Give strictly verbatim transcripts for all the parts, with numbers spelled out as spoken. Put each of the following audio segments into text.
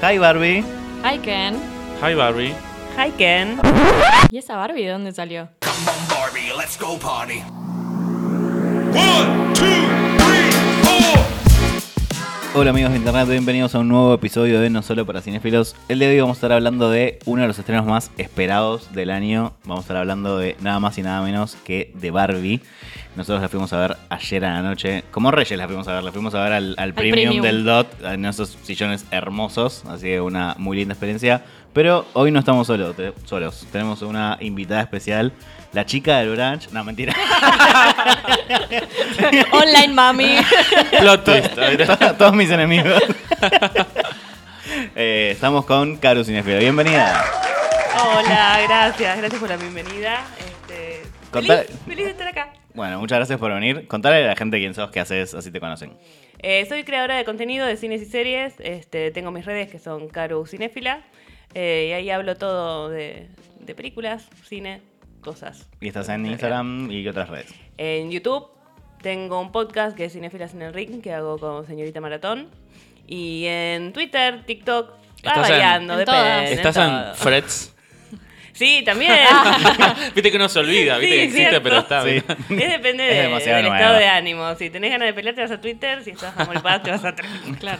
Hi Barbie. Hi Ken. Hi Barbie. Hi Ken. ¿Y esa Barbie de dónde salió? Come on Barbie, let's go party. One, two. Hola amigos de internet, bienvenidos a un nuevo episodio de No Solo para Cinéfilos. El día de hoy vamos a estar hablando de uno de los estrenos más esperados del año. Vamos a estar hablando de nada más y nada menos que de Barbie. Nosotros la fuimos a ver ayer a la noche, como Reyes la fuimos a ver, la fuimos a ver al, al, al premium, premium del D O T, en esos sillones hermosos, así que una muy linda experiencia. Pero hoy no estamos solos, te, solos. Tenemos una invitada especial, la chica del brunch. No, mentira. Online mami. Plot twist. Todos, todos mis enemigos. eh, estamos con Karu Cinéfila. Bienvenida. Hola, gracias. Gracias por la bienvenida. Este, Contar... feliz, feliz de estar acá. Bueno, muchas gracias por venir. Contale a la gente quién sos, qué haces, así te conocen. Eh, soy creadora de contenido de cines y series. Este, tengo mis redes que son Karu Cinéfila. Eh, y ahí hablo todo de, de películas, cine, cosas. ¿Y estás en Instagram y qué otras redes? En YouTube tengo un podcast que es Cinéfilas en el Ring, que hago con Señorita Maratón. Y en Twitter, TikTok, va variando, en, en depende. ¿Estás en, en Freds? Sí, también. Viste que no se olvida, viste sí, que existe, cierto. Pero está bien. Sí. Es depende del de, de estado de ánimo. Si tenés ganas de pelear, te vas a Twitter. Si estás amolpado, te vas a Twitter. Claro.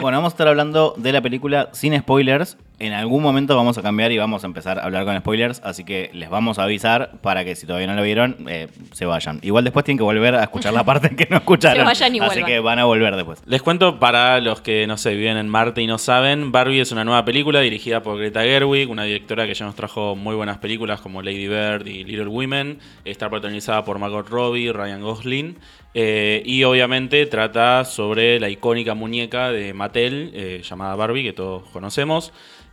Bueno, vamos a estar hablando de la película sin spoilers. En algún momento vamos a cambiar y vamos a empezar a hablar con spoilers. Así que les vamos a avisar para que si todavía no lo vieron, eh, se vayan. Igual después tienen que volver a escuchar la parte que no escucharon. Se vayan y vuelvan. Así que van a volver después. Les cuento para los que, no sé, viven en Marte y no saben. Barbie es una nueva película dirigida por Greta Gerwig, una directora que ya nos trajo muy buenas películas como Lady Bird y Little Women. Está protagonizada por Margot Robbie, Ryan Gosling. Eh, y obviamente trata sobre la icónica muñeca de Mattel, eh, llamada Barbie, que todos conocemos.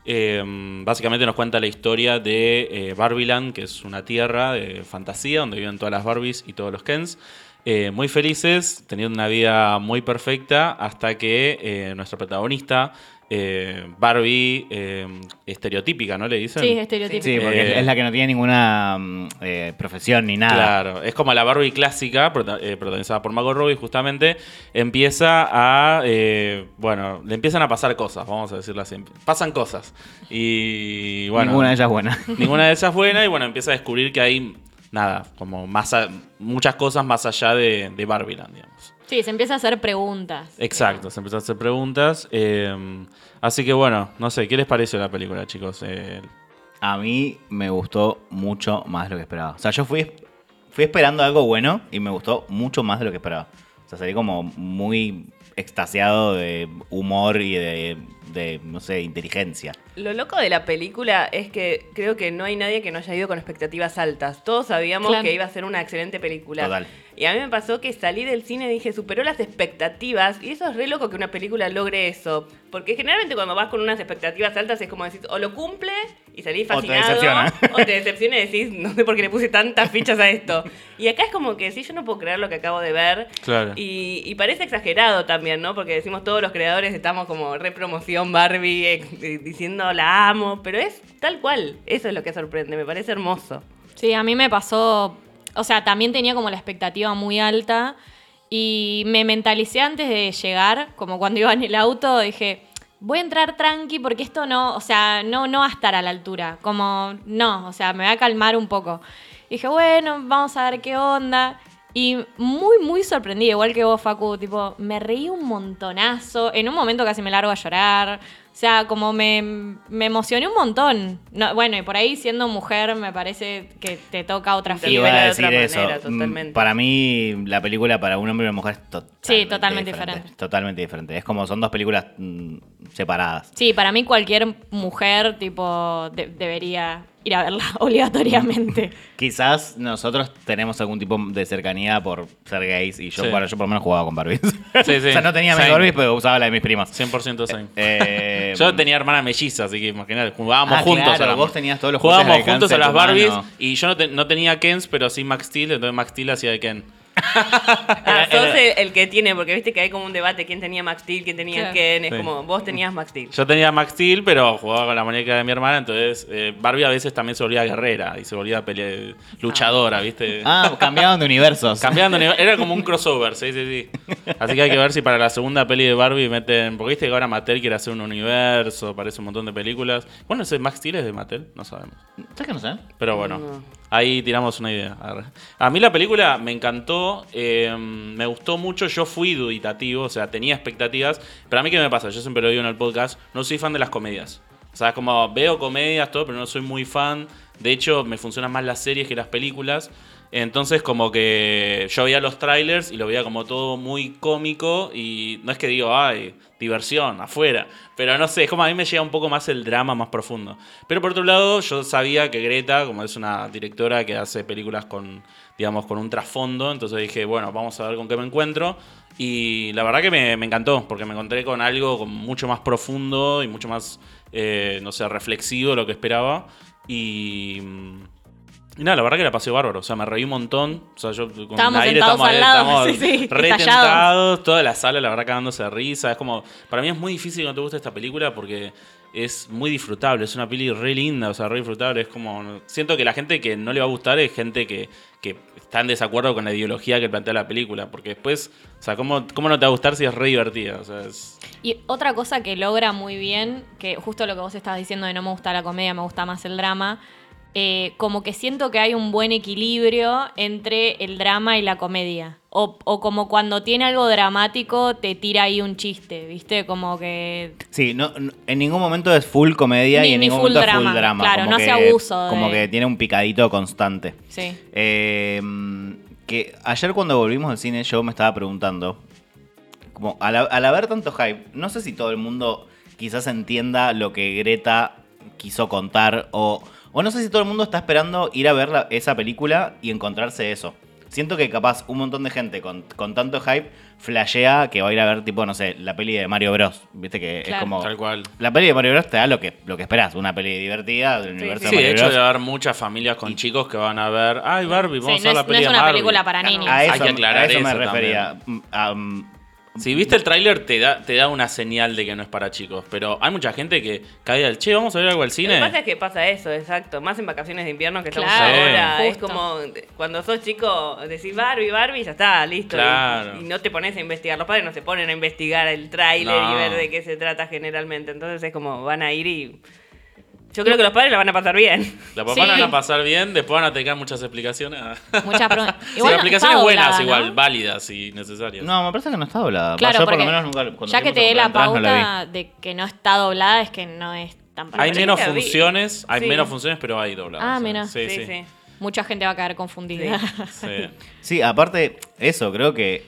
Eh, básicamente nos cuenta la historia de eh, Barbieland, que es una tierra de fantasía donde viven todas las Barbies y todos los Kens. Eh, muy felices, teniendo una vida muy perfecta, hasta que eh, nuestro protagonista... Eh, Barbie eh, estereotípica, ¿no le dicen? Sí, estereotípica. Sí, porque eh, es la que no tiene ninguna eh, profesión ni nada. Claro, es como la Barbie clásica, prota- eh, protagonizada por Margot Robbie, justamente, empieza a... Eh, bueno, le empiezan a pasar cosas, vamos a decirlo así. Pasan cosas. Y bueno... Ninguna de ellas buena. Ninguna de ellas buena y bueno, empieza a descubrir que hay, nada, como más a, muchas cosas más allá de, de Barbieland, digamos. Sí, se empieza a hacer preguntas. Exacto, eh. se empieza a hacer preguntas. Eh, así que bueno, no sé, ¿qué les pareció la película, chicos? Eh... A mí me gustó mucho más de lo que esperaba. O sea, yo fui, fui esperando algo bueno y me gustó mucho más de lo que esperaba. O sea, salí como muy extasiado de humor y de, de, no sé, inteligencia. Lo loco de la película es que creo que no hay nadie que no haya ido con expectativas altas. Todos sabíamos claro. que iba a ser una excelente película. Total. Y a mí me pasó que salí del cine y dije, superó las expectativas. Y eso es re loco que una película logre eso. Porque generalmente cuando vas con unas expectativas altas es como decís, o lo cumple y salís fascinado. O te decepciona. O te decepciona y decís, no sé por qué le puse tantas fichas a esto. Y acá es como que sí, yo no puedo creer lo que acabo de ver. Claro. Y, y parece exagerado también, ¿no? Porque decimos todos los creadores, estamos como re promoción Barbie, eh, diciendo la amo. Pero es tal cual. Eso es lo que sorprende. Me parece hermoso. Sí, a mí me pasó... O sea, también tenía como la expectativa muy alta y me mentalicé antes de llegar, como cuando iba en el auto, dije, voy a entrar tranqui porque esto no, o sea, no, no va a estar a la altura, como no, o sea, me va a calmar un poco. Y dije, bueno, vamos a ver qué onda. Y muy, muy sorprendida, igual que vos, Facu, tipo, me reí un montonazo, en un momento casi me largo a llorar, o sea, como me, me emocioné un montón. No, bueno, y por ahí siendo mujer me parece que te toca otra fibra de otra manera, eso. Totalmente. Para mí, la película para un hombre y una mujer es totalmente, sí, totalmente diferente. diferente. Totalmente diferente, es como son dos películas mm, separadas. Sí, para mí cualquier mujer, tipo, de, debería... ir a verla obligatoriamente. Quizás nosotros tenemos algún tipo de cercanía por ser gays y yo, sí. bueno, yo por lo menos jugaba con Barbies. Sí, sí. O sea, no tenía mis Barbies, pero usaba la de mis primas. cien por ciento same. Eh, yo tenía hermana melliza, así que imagínate, jugábamos ah, juntos. Claro, a la... vos tenías todos los jugábamos juntos a las Barbies mano. Y yo no, te, no tenía Kens, pero sí Max Steel, entonces Max Steel hacía de Ken. Ah, sos el que tiene, porque viste que hay como un debate quién tenía Max Steel, quién tenía quién. Es sí. como, vos tenías Max Steel. Yo tenía Max Steel, pero jugaba con la muñeca de mi hermana, entonces eh, Barbie a veces también se volvía guerrera y se volvía pelea, luchadora, ¿viste? Ah, cambiaban de universos. Cambiaban de universos. Era como un crossover, sí, sí, sí. Así que hay que ver si para la segunda peli de Barbie meten... Porque viste que ahora Mattel quiere hacer un universo, parece un montón de películas. Bueno, ese Max Steel es de Mattel, no sabemos. ¿Sabes que no sé? Pero bueno... No. Ahí tiramos una idea. A mí la película me encantó, eh, me gustó mucho, yo fui duditativo, o sea, tenía expectativas, pero a mí ¿qué me pasa? Yo siempre lo digo en el podcast, no soy fan de las comedias. O sea, como veo comedias, todo, pero no soy muy fan. De hecho, me funcionan más las series que las películas. Entonces, como que yo veía los trailers y lo veía como todo muy cómico y no es que digo, ay, diversión, afuera. Pero no sé, es como a mí me llega un poco más el drama más profundo. Pero por otro lado, yo sabía que Greta, como es una directora que hace películas con, digamos, con un trasfondo, entonces dije, bueno, vamos a ver con qué me encuentro. Y la verdad que me, me encantó, porque me encontré con algo mucho más profundo y mucho más, eh, no sé, reflexivo de lo que esperaba. Y... Y nada, la verdad que la pasé bárbaro. O sea, me reí un montón. O sea, yo con estábamos aire estamos al lado, sí, sí, retentados. Toda la sala, la verdad, cagándose de risa. Es como... Para mí es muy difícil que no te guste esta película porque es muy disfrutable. Es una peli re linda, o sea, re disfrutable. Es como... Siento que la gente que no le va a gustar es gente que, que está en desacuerdo con la ideología que plantea la película. Porque después... O sea, ¿cómo, cómo no te va a gustar si es re divertida? O sea, es... Y otra cosa que logra muy bien, que justo lo que vos estabas diciendo de no me gusta la comedia, me gusta más el drama... Eh, como que siento que hay un buen equilibrio entre el drama y la comedia. O, o como cuando tiene algo dramático te tira ahí un chiste, ¿viste? Como que... Sí, no, no, en ningún momento es full comedia ni, y en ningún momento drama. Es full drama. Claro, como no que, se abuso. De... Como que tiene un picadito constante. Sí. Eh, que ayer cuando volvimos al cine yo me estaba preguntando, como al, al haber tanto hype, no sé si todo el mundo quizás entienda lo que Greta quiso contar o... O no sé si todo el mundo está esperando ir a ver la, esa película y encontrarse eso. Siento que capaz un montón de gente con, con tanto hype flashea que va a ir a ver, tipo, no sé, la peli de Mario Bros. Viste que claro. Es como... Tal cual. La peli de Mario Bros te da lo que, lo que esperás. Una peli divertida del sí, universo sí. de Mario Bros. Sí, de hecho, debe haber muchas familias con y... chicos que van a ver... Ay, Barbie, vamos sí, no a ver la peli de Barbie. No es una Barbie. Película para niños. A eso, Hay que aclarar a eso, eso me también. Refería. Um, Si viste el tráiler te da, te da una señal de que no es para chicos, pero hay mucha gente que cae al che, vamos a ver algo al cine. Lo que pasa es que pasa eso, exacto, más en vacaciones de invierno que estamos claro, ahora, justo. Es como cuando sos chico decís Barbie, Barbie, ya está, listo, claro. y, y no te pones a investigar, los padres no se ponen a investigar el tráiler no. y ver de qué se trata generalmente, entonces es como van a ir y... Yo creo que los padres la van a pasar bien. Los papás sí. la van a pasar bien, después van a tener muchas explicaciones. Muchas preguntas. Sí, no, explicaciones buenas, doblada, igual, ¿no? Válidas y necesarias. No, me parece que no está doblada. Claro, por lo menos nunca. Ya que te dé la pauta no la de que no está doblada, es que no es tan para. Hay menos funciones, hay sí. menos funciones, pero hay doblada. Ah, o sea, mira. Sí, sí, sí. sí. Mucha gente va a quedar confundida. Sí. sí. sí, aparte, eso, creo que.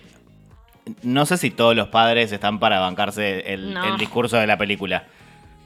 No sé si todos los padres están para bancarse el, no. el discurso de la película.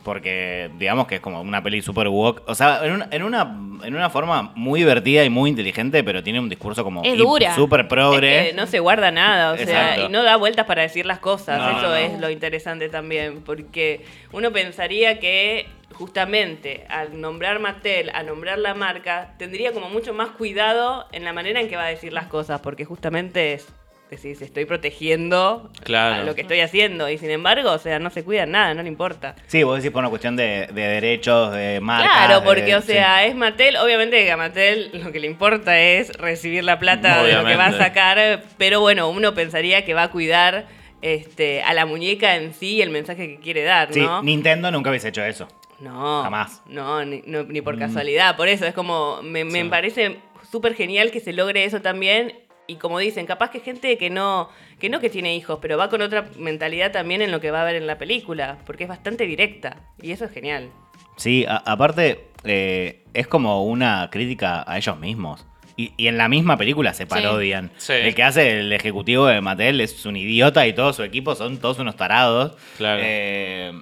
Porque digamos que es como una peli super woke. O sea, en una, en una en una forma muy divertida y muy inteligente, pero tiene un discurso como es dura. Super progre. Es que no se guarda nada, o Exacto. sea, y no da vueltas para decir las cosas. No, Eso no. es lo interesante también, porque uno pensaría que justamente al nombrar Mattel, a nombrar la marca, tendría como mucho más cuidado en la manera en que va a decir las cosas, porque justamente es... decís, estoy protegiendo claro. a lo que estoy haciendo. Y sin embargo, o sea, no se cuidan nada, no le importa. Sí, vos decís por una cuestión de, de derechos, de marcas. Claro, porque, de, o sea, sí. es Mattel. Obviamente que a Mattel lo que le importa es recibir la plata obviamente. De lo que va a sacar. Pero bueno, uno pensaría que va a cuidar este, a la muñeca en sí y el mensaje que quiere dar, ¿no? Sí, Nintendo nunca hubiese hecho eso. No. Jamás. No, ni, no, ni por mm. casualidad. Por eso es como, me, me sí. parece súper genial que se logre eso también. Y como dicen, capaz que gente que no, que no que tiene hijos, pero va con otra mentalidad también en lo que va a ver en la película, porque es bastante directa, y eso es genial. Sí, a, aparte, eh, es como una crítica a ellos mismos. Y, y en la misma película se parodian. Sí. Sí. El que hace el ejecutivo de Mattel es un idiota y todo su equipo son todos unos tarados. Claro. Eh,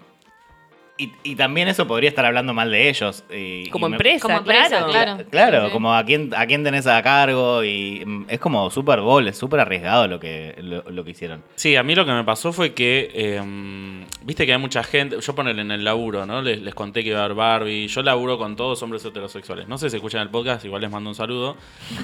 Y, y también eso podría estar hablando mal de ellos. Y, como, y me, empresa, como empresa, claro. Claro, claro sí. Como a quién, a quién tenés a cargo. Y es como Super Bowl, es súper arriesgado lo que, lo, lo que hicieron. Sí, a mí lo que me pasó fue que, eh, viste que hay mucha gente, yo ponele en el laburo, ¿no? Les, les conté que iba a haber Barbie, yo laburo con todos hombres heterosexuales. No sé si escuchan el podcast, igual les mando un saludo.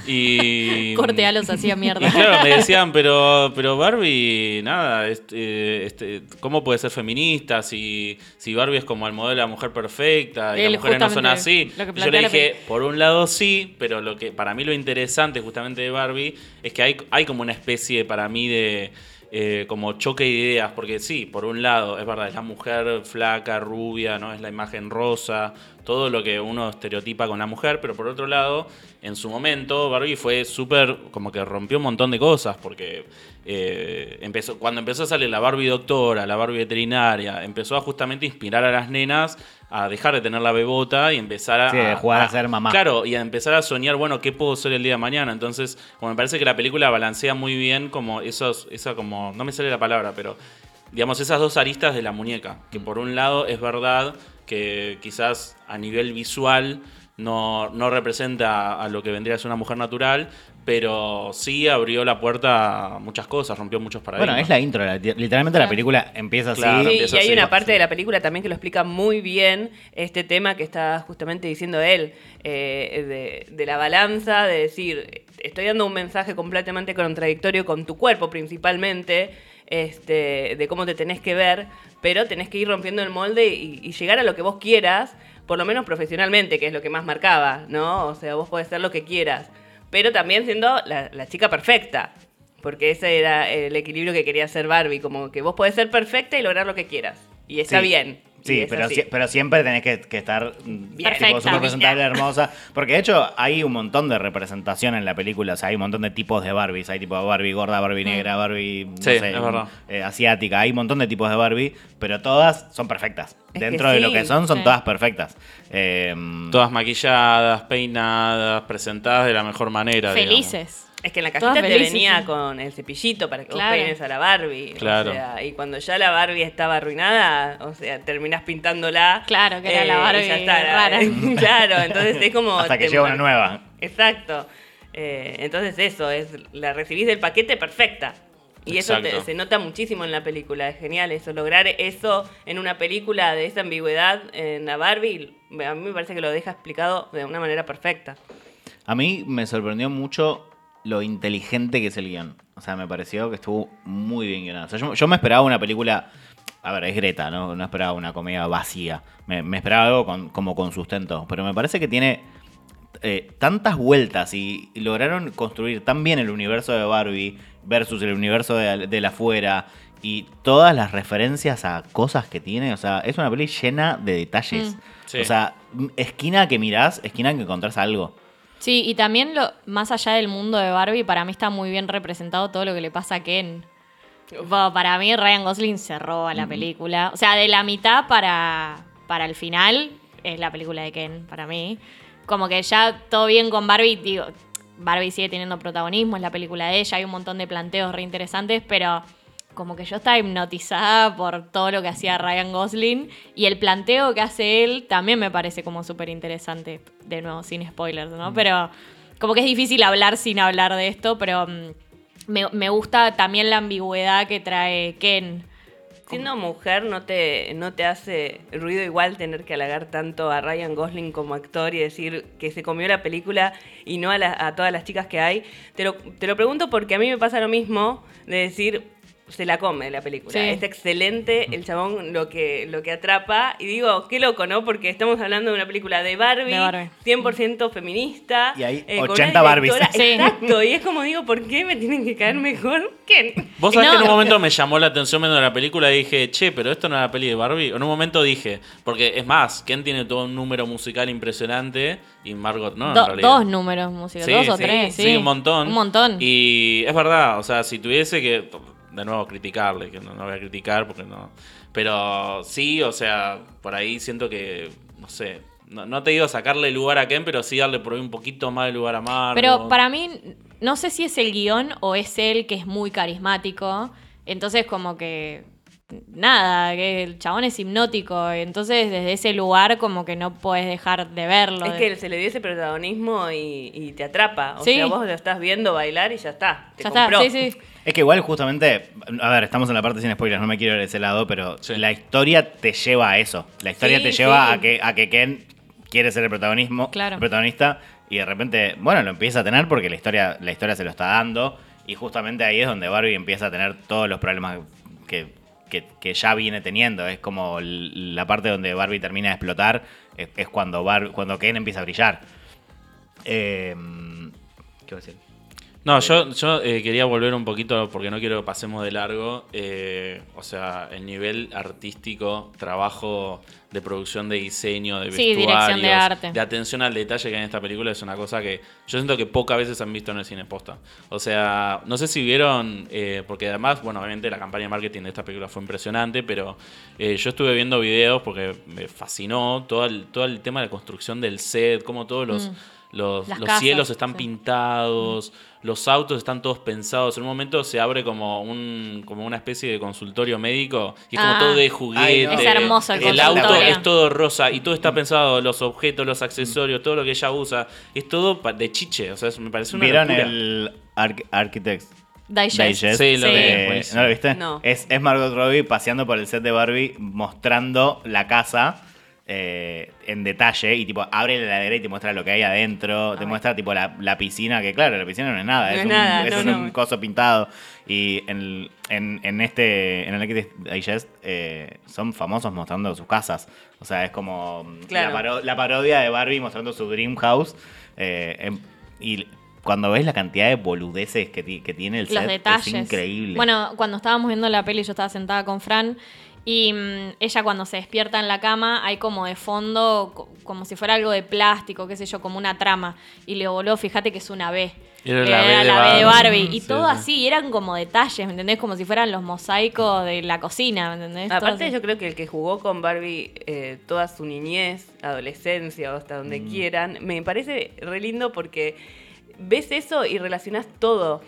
Y cortealos así a mierda. Y claro, me decían, pero, pero Barbie, nada, este, este, ¿cómo puede ser feminista si, si Barbie es como el modelo de la mujer perfecta y él, las mujeres no son así? Yo le dije, que... por un lado sí, pero lo que para mí lo interesante justamente de Barbie es que hay, hay como una especie para mí de eh, como choque de ideas, porque sí, por un lado es verdad, es la mujer flaca, rubia, ¿no? Es la imagen rosa, todo lo que uno estereotipa con la mujer, pero por otro lado, en su momento Barbie fue súper, como que rompió un montón de cosas, porque eh, empezó, cuando empezó a salir la Barbie doctora, la Barbie veterinaria, empezó a justamente inspirar a las nenas a dejar de tener la bebota y empezar a... Sí, de jugar a, a ser mamá. Claro, y a empezar a soñar, bueno, ¿qué puedo ser el día de mañana? Entonces, como me parece que la película balancea muy bien como esos, esa como, no me sale la palabra, pero digamos esas dos aristas de la muñeca, que por un lado es verdad que quizás a nivel visual no, no representa a lo que vendría a ser una mujer natural, pero sí abrió la puerta a muchas cosas, rompió muchos paradigmas. Bueno, es la intro, literalmente la película empieza así. Claro, sí, empieza y hay así, una parte sí. de la película también que lo explica muy bien este tema que está justamente diciendo él, eh, de, de la balanza, de decir, estoy dando un mensaje completamente contradictorio con tu cuerpo principalmente, Este, de cómo te tenés que ver, pero tenés que ir rompiendo el molde y, y llegar a lo que vos quieras, por lo menos profesionalmente, que es lo que más marcaba, ¿no? O sea, vos podés ser lo que quieras, pero también siendo la, la chica perfecta, porque ese era el equilibrio que quería hacer Barbie, como que vos podés ser perfecta y lograr lo que quieras, y está sí. bien. Sí, pero, si, pero siempre tenés que, que estar tipo, súper presentable, hermosa. Porque de hecho hay un montón de representación en la película. O sea, hay un montón de tipos de Barbies. Hay tipo Barbie gorda, Barbie negra, Barbie no sí, sé, eh, asiática. Hay un montón de tipos de Barbie, pero todas son perfectas. Es Dentro sí, de lo que son, son sí. todas perfectas. Eh, todas maquilladas, peinadas, presentadas de la mejor manera. Felices. Digamos. Es que en la cajita todas te felices, venía sí. con el cepillito para que claro. vos peines a la Barbie. Claro. O sea, y cuando ya la Barbie estaba arruinada, o sea, terminás pintándola. Claro, que era eh, la Barbie y ya está, rara. Claro, entonces es como... Hasta que llega mar... una nueva. Exacto. Eh, entonces eso, es la recibís del paquete perfecta. Y Exacto. eso te, se nota muchísimo en la película. Es genial eso, lograr eso en una película de esa ambigüedad en la Barbie. A mí me parece que lo deja explicado de una manera perfecta. A mí me sorprendió mucho... lo inteligente que es el guión. O sea, me pareció que estuvo muy bien guionado. O sea, yo, yo me esperaba una película... A ver, es Greta, ¿no? No esperaba una comedia vacía. Me, me esperaba algo con, como con sustento. Pero me parece que tiene eh, tantas vueltas y, y lograron construir tan bien el universo de Barbie versus el universo de, de la afuera y todas las referencias a cosas que tiene. O sea, es una peli llena de detalles. Mm. Sí. O sea, esquina que mirás, esquina que encontrás algo. Sí, y también lo más allá del mundo de Barbie, para mí está muy bien representado todo lo que le pasa a Ken. Bueno, para mí Ryan Gosling se roba la película. O sea, de la mitad para, para el final es la película de Ken, para mí. Como que ya todo bien con Barbie, digo, Barbie sigue teniendo protagonismo, es la película de ella, hay un montón de planteos re interesantes, pero como que yo estaba hipnotizada por todo lo que hacía Ryan Gosling y el planteo que hace él también me parece como súper interesante, de nuevo, sin spoilers, ¿no? Mm. Pero como que es difícil hablar sin hablar de esto, pero me, me gusta también la ambigüedad que trae Ken. Siendo ¿Cómo? mujer, ¿no te, no te hace ruido igual tener que halagar tanto a Ryan Gosling como actor y decir que se comió la película y no a, la, a todas las chicas que hay? Te lo, te lo pregunto porque a mí me pasa lo mismo de decir... se la come la película. Sí. Está excelente el chabón lo que, lo que atrapa. Y digo, qué loco, ¿no? Porque estamos hablando de una película de Barbie, de Barbie. cien por ciento feminista. Y hay eh, ochenta Barbies. Sí. Exacto. Y es como digo, ¿por qué me tienen que caer mejor que...? Vos sabés no. que en un momento me llamó la atención viendo la película y dije, che, pero esto no era la peli de Barbie. En un momento dije, porque es más, Ken tiene todo un número musical impresionante y Margot no, en Do, realidad. Dos números musicales, sí, dos sí, o tres. Sí. sí, un montón. Un montón. Y es verdad, o sea, si tuviese que... de nuevo criticarle, que no, no voy a criticar porque no... Pero sí, o sea, por ahí siento que, no sé, no, no te digo sacarle lugar a Ken, pero sí darle por ahí un poquito más de lugar a Margot. Pero para mí, no sé si es el guión o es él que es muy carismático, entonces como que nada, que el chabón es hipnótico, entonces desde ese lugar como que no puedes dejar de verlo. Es que se le dio ese protagonismo y, y te atrapa, o sí. sea, vos lo estás viendo bailar y ya está, te ya compró. Está. Sí, sí. Es que igual justamente, a ver, estamos en la parte sin spoilers, no me quiero ir de ese lado, pero sí. la historia te lleva a eso, la historia sí, te lleva sí. a que a que Ken quiere ser el protagonismo, claro. el protagonista, y de repente, bueno, lo empieza a tener porque la historia, la historia se lo está dando, y justamente ahí es donde Barbie empieza a tener todos los problemas que... Que, que ya viene teniendo. Es como la parte donde Barbie termina de explotar, es, es cuando, Bar, cuando Ken empieza a brillar. Eh, ¿Qué voy a decir? No, eh, yo, yo eh, quería volver un poquito, porque no quiero que pasemos de largo, eh, o sea, el nivel artístico, trabajo de producción, de diseño, de vestuarios, sí, dirección de arte, de atención al detalle que hay en esta película, es una cosa que yo siento que pocas veces han visto en el cine posta. O sea, no sé si vieron, eh, porque además, bueno, obviamente la campaña de marketing de esta película fue impresionante, pero eh, yo estuve viendo videos porque me fascinó todo el, todo el tema de la construcción del set, cómo todos los... Mm. Los, los casas, cielos están sí. pintados, los autos están todos pensados. En un momento se abre como un como una especie de consultorio médico y es ah, como todo de juguete. Es hermoso el consultorio. El auto es todo rosa y todo está pensado, los objetos, los accesorios, todo lo que ella usa. Es todo de chiche, o sea, eso me parece una locura. ¿Vieron el Arch- Architects? Digest. Digest. Sí, lo sí. De, ¿no lo viste? No. Es, es Margot Robbie paseando por el set de Barbie mostrando la casa. Eh, en detalle y tipo abre la heladera y te muestra lo que hay adentro, ah, te muestra tipo la, la piscina, que claro, la piscina no es nada, no es, es, nada, un, no, es no. un coso pintado. Y en, en, en este en el que Digest eh, son famosos mostrando sus casas, o sea, es como claro. la, paro- la parodia de Barbie mostrando su dream house, eh, en, y cuando ves la cantidad de boludeces que, t- que tiene el Los set detalles. Es increíble. Bueno, cuando estábamos viendo la peli yo estaba sentada con Fran y ella cuando se despierta en la cama hay como de fondo, como si fuera algo de plástico, qué sé yo, como una trama. Y le voló, fíjate que es una B. Era la, era B, de la Barbie, B de Barbie. Y sí, todo sí. así, eran como detalles, ¿me entendés? Como si fueran los mosaicos de la cocina, ¿me entendés? Aparte yo creo que el que jugó con Barbie eh, toda su niñez, adolescencia o hasta donde mm. quieran, me parece re lindo porque ves eso y relacionás todo.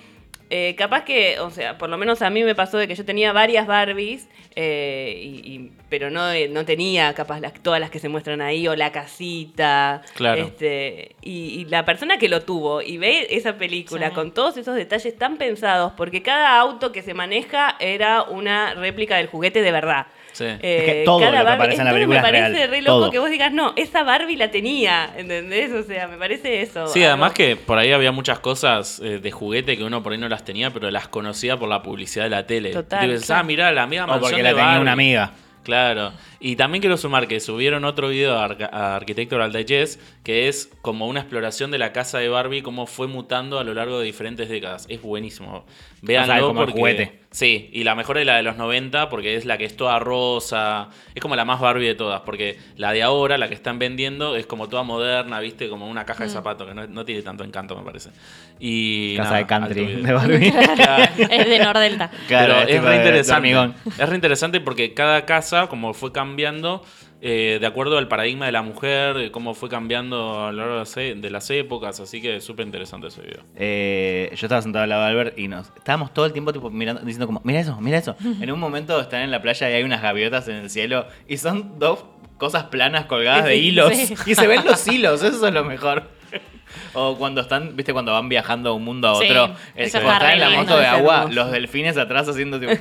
Eh, capaz que, o sea, por lo menos a mí me pasó de que yo tenía varias Barbies, eh, y, y, pero no, no tenía capaz las, todas las que se muestran ahí, o la casita. Claro. Este, y, y la persona que lo tuvo y ve esa película sí. con todos esos detalles tan pensados, porque cada auto que se maneja era una réplica del juguete de verdad. Sí. Eh, es que todo lo que Barbie, aparece en la película me parece real, re loco todo. Que vos digas, no, esa Barbie la tenía, ¿entendés? O sea, me parece eso. Sí, algo. Además que por ahí había muchas cosas eh, de juguete que uno por ahí no las tenía, pero las conocía por la publicidad de la tele. Total. Te pensás, ah, mirá, la amiga mansión de Barbie. O porque la tenía una amiga. Claro. Y también quiero sumar que subieron otro video a, Ar- a Architectural Digest, que es como una exploración de la casa de Barbie, cómo fue mutando a lo largo de diferentes décadas. Es buenísimo. Véanlo, o sea, como porque... juguete. Sí, y la mejor es la de los noventa, porque es la que es toda rosa. Es como la más Barbie de todas, porque la de ahora, la que están vendiendo, es como toda moderna, viste, como una caja mm. de zapatos, que no, no tiene tanto encanto, me parece. Y casa nada, de country de Barbie. Es de Nordelta. Claro, pero es re interesante. Es re interesante porque cada casa, como fue cambiando, eh, de acuerdo al paradigma de la mujer, de cómo fue cambiando a lo largo de las épocas, así que es súper interesante ese video. Eh, yo estaba sentado al lado de Albert y nos estábamos todo el tiempo tipo mirando, diciendo como, mira eso, mira eso. En un momento están en la playa y hay unas gaviotas en el cielo y son dos cosas planas colgadas de hilos sí. y se ven los hilos, eso es lo mejor. O cuando están, viste, cuando van viajando de un mundo a otro, sí, el, cuando están en la moto de agua, los delfines atrás haciendo tipo...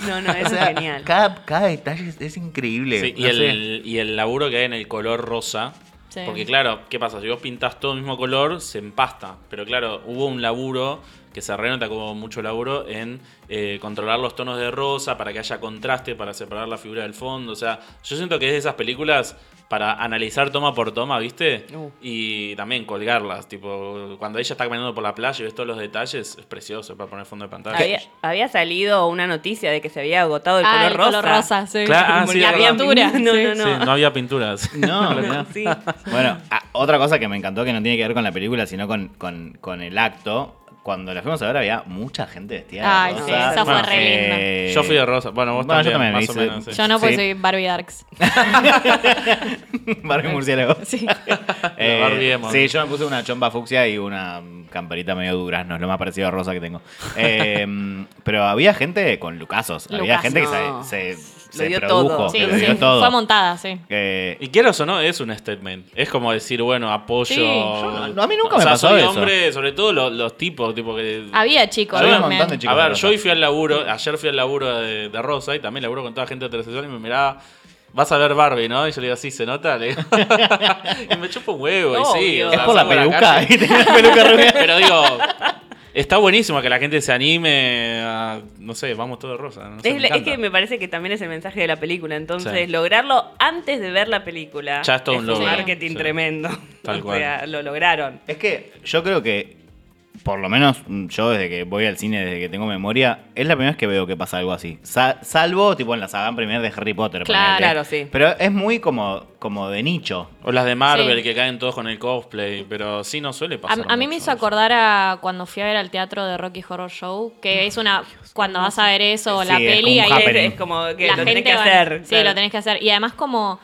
No, no, eso es genial. Cada, cada detalle es, es increíble. Sí, no y, el, y el laburo que hay en el color rosa. Sí. Porque claro, ¿qué pasa? Si vos pintas todo el mismo color, se empasta. Pero claro, hubo un laburo que se renota como mucho laburo en eh, controlar los tonos de rosa para que haya contraste, para separar la figura del fondo. O sea, yo siento que es de esas películas para analizar toma por toma, ¿viste? Uh. Y también colgarlas. Tipo, cuando ella está caminando por la playa y ves todos los detalles, es precioso para poner fondo de pantalla. Había, había salido una noticia de que se había agotado el ah, color el rosa. Color rosa, sí. Claro, ah, sí, la pintura. No, sí. no, no. Sí, no había pinturas. No, no, no. Sí. Bueno, a, otra cosa que me encantó que no tiene que ver con la película, sino con, con, con el acto. cuando la fuimos a ver había mucha gente vestida de Ay, rosa. Ay, sí, esa bueno, fue re linda. Eh... Yo fui de rosa. Bueno, vos bueno, también, yo también, más me o menos. Sí. Yo no, porque sí. soy Barbie Darks. Barbie murciélago. Sí. eh, Barbie emo. Sí, yo me puse una chompa fucsia y una camperita medio durazno. Es lo más parecido a rosa que tengo. Eh, pero había gente con lucazos. Lucas, había gente no. que se... se Se dio produjo, todo. Sí, que sí. dio todo. Fue montada, sí. Eh, y quieras o no, es un statement. Es como decir, bueno, apoyo. Sí. Yo, a mí nunca o me sea, pasó soy eso. Hombre, sobre todo los, los tipos. Tipo que... Había chicos. Había un montón de chicos. A ver, yo hoy fui al laburo, ayer fui al laburo de, de Rosa y también laburo con toda gente heterosexual y me miraba, vas a ver Barbie, ¿no? Y yo le digo, sí, ¿se nota? Le digo, y me chupo un huevo. No, y sí, o sea, es por la peluca. La peluca rubia. Pero digo... Está buenísimo que la gente se anime a, no sé, vamos todo de rosa. No sé, es, es que me parece que también es el mensaje de la película. Entonces, sí. lograrlo antes de ver la película ya es todo un logro. Marketing sí. tremendo. Tal cual. O sea, lo lograron. Es que yo creo que, por lo menos yo desde que voy al cine, desde que tengo memoria, es la primera vez que veo que pasa algo así. Sa- salvo, tipo, en la saga en primera de Harry Potter. Claro, claro, sí. Pero es muy como... como de nicho. O las de Marvel, sí. que caen todos con el cosplay, pero sí no suele pasar. A, a mí me hizo acordar a cuando fui a ver al teatro de Rocky Horror Show, que oh, es una... Dios, cuando vas a ver eso, o sí, la es peli, ahí es, es como que la lo tenés que hacer. Va, sí, claro. lo tenés que hacer. Y además como...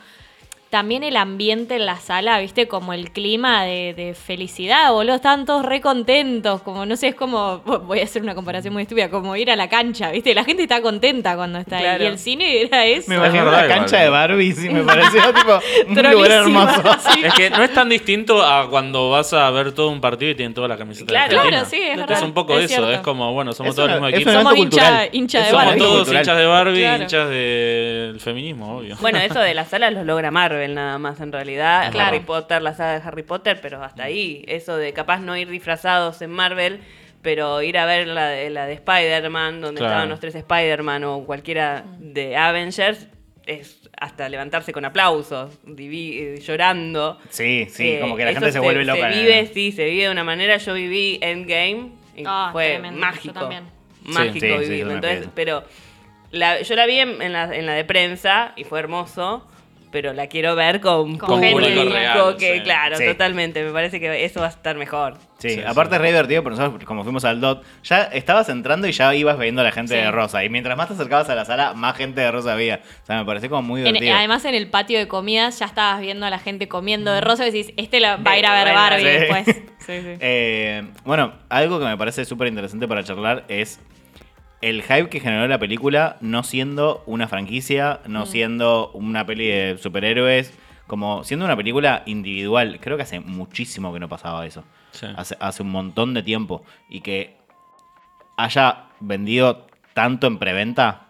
También el ambiente en la sala, viste, como el clima de, de felicidad, boludo, estaban todos re contentos, como no sé, es como, voy a hacer una comparación muy estúpida, como ir a la cancha, viste, la gente está contenta cuando está claro. ahí, y el cine era eso. Me imagino no, la no, cancha no. de Barbie, sí, me pareció tipo un lugar hermoso. Sí. Es que no es tan distinto a cuando vas a ver todo un partido y tienen toda la camiseta claro, de la Claro, sí, es verdad. Es un poco es eso, cierto. Es como, bueno, somos es todos el mismo equipo. Somos hinchas hincha de Barbie. Somos todos cultural. hinchas de Barbie, claro. hinchas del feminismo, obvio. Bueno, eso de las salas los logra Marvel. Nada más en realidad, claro. Harry Potter, la saga de Harry Potter, pero hasta ahí, eso de capaz no ir disfrazados en Marvel, pero ir a ver la de, la de Spider-Man, donde claro. estaban los tres Spider-Man o cualquiera de Avengers, es hasta levantarse con aplausos, divi- llorando. Sí, sí, eh, como que la gente se vuelve se, loca. Se vive, el... sí, se vive de una manera. Yo viví Endgame y oh, fue tremendo. mágico, mágico sí, sí, vivir. Sí, Entonces, pero la, yo la vi en, en, la, en la de prensa y fue hermoso. Pero la quiero ver con, con público real, que sí. claro, sí. totalmente. Me parece que eso va a estar mejor. Sí, sí aparte sí. es re divertido, pero nosotros como fuimos al D O T, ya estabas entrando y ya ibas viendo a la gente sí. de rosa. Y mientras más te acercabas a la sala, más gente de rosa había. O sea, me pareció como muy divertido. En, además, en el patio de comidas ya estabas viendo a la gente comiendo de rosa y decís, este la, va a ir a ver Barbie sí. después. Sí, sí. Eh, bueno, algo que me parece súper interesante para charlar es... el hype que generó la película, no siendo una franquicia, no siendo una peli de superhéroes, como siendo una película individual. Creo que hace muchísimo que no pasaba eso. Sí. Hace, hace un montón de tiempo. Y que haya vendido tanto en preventa.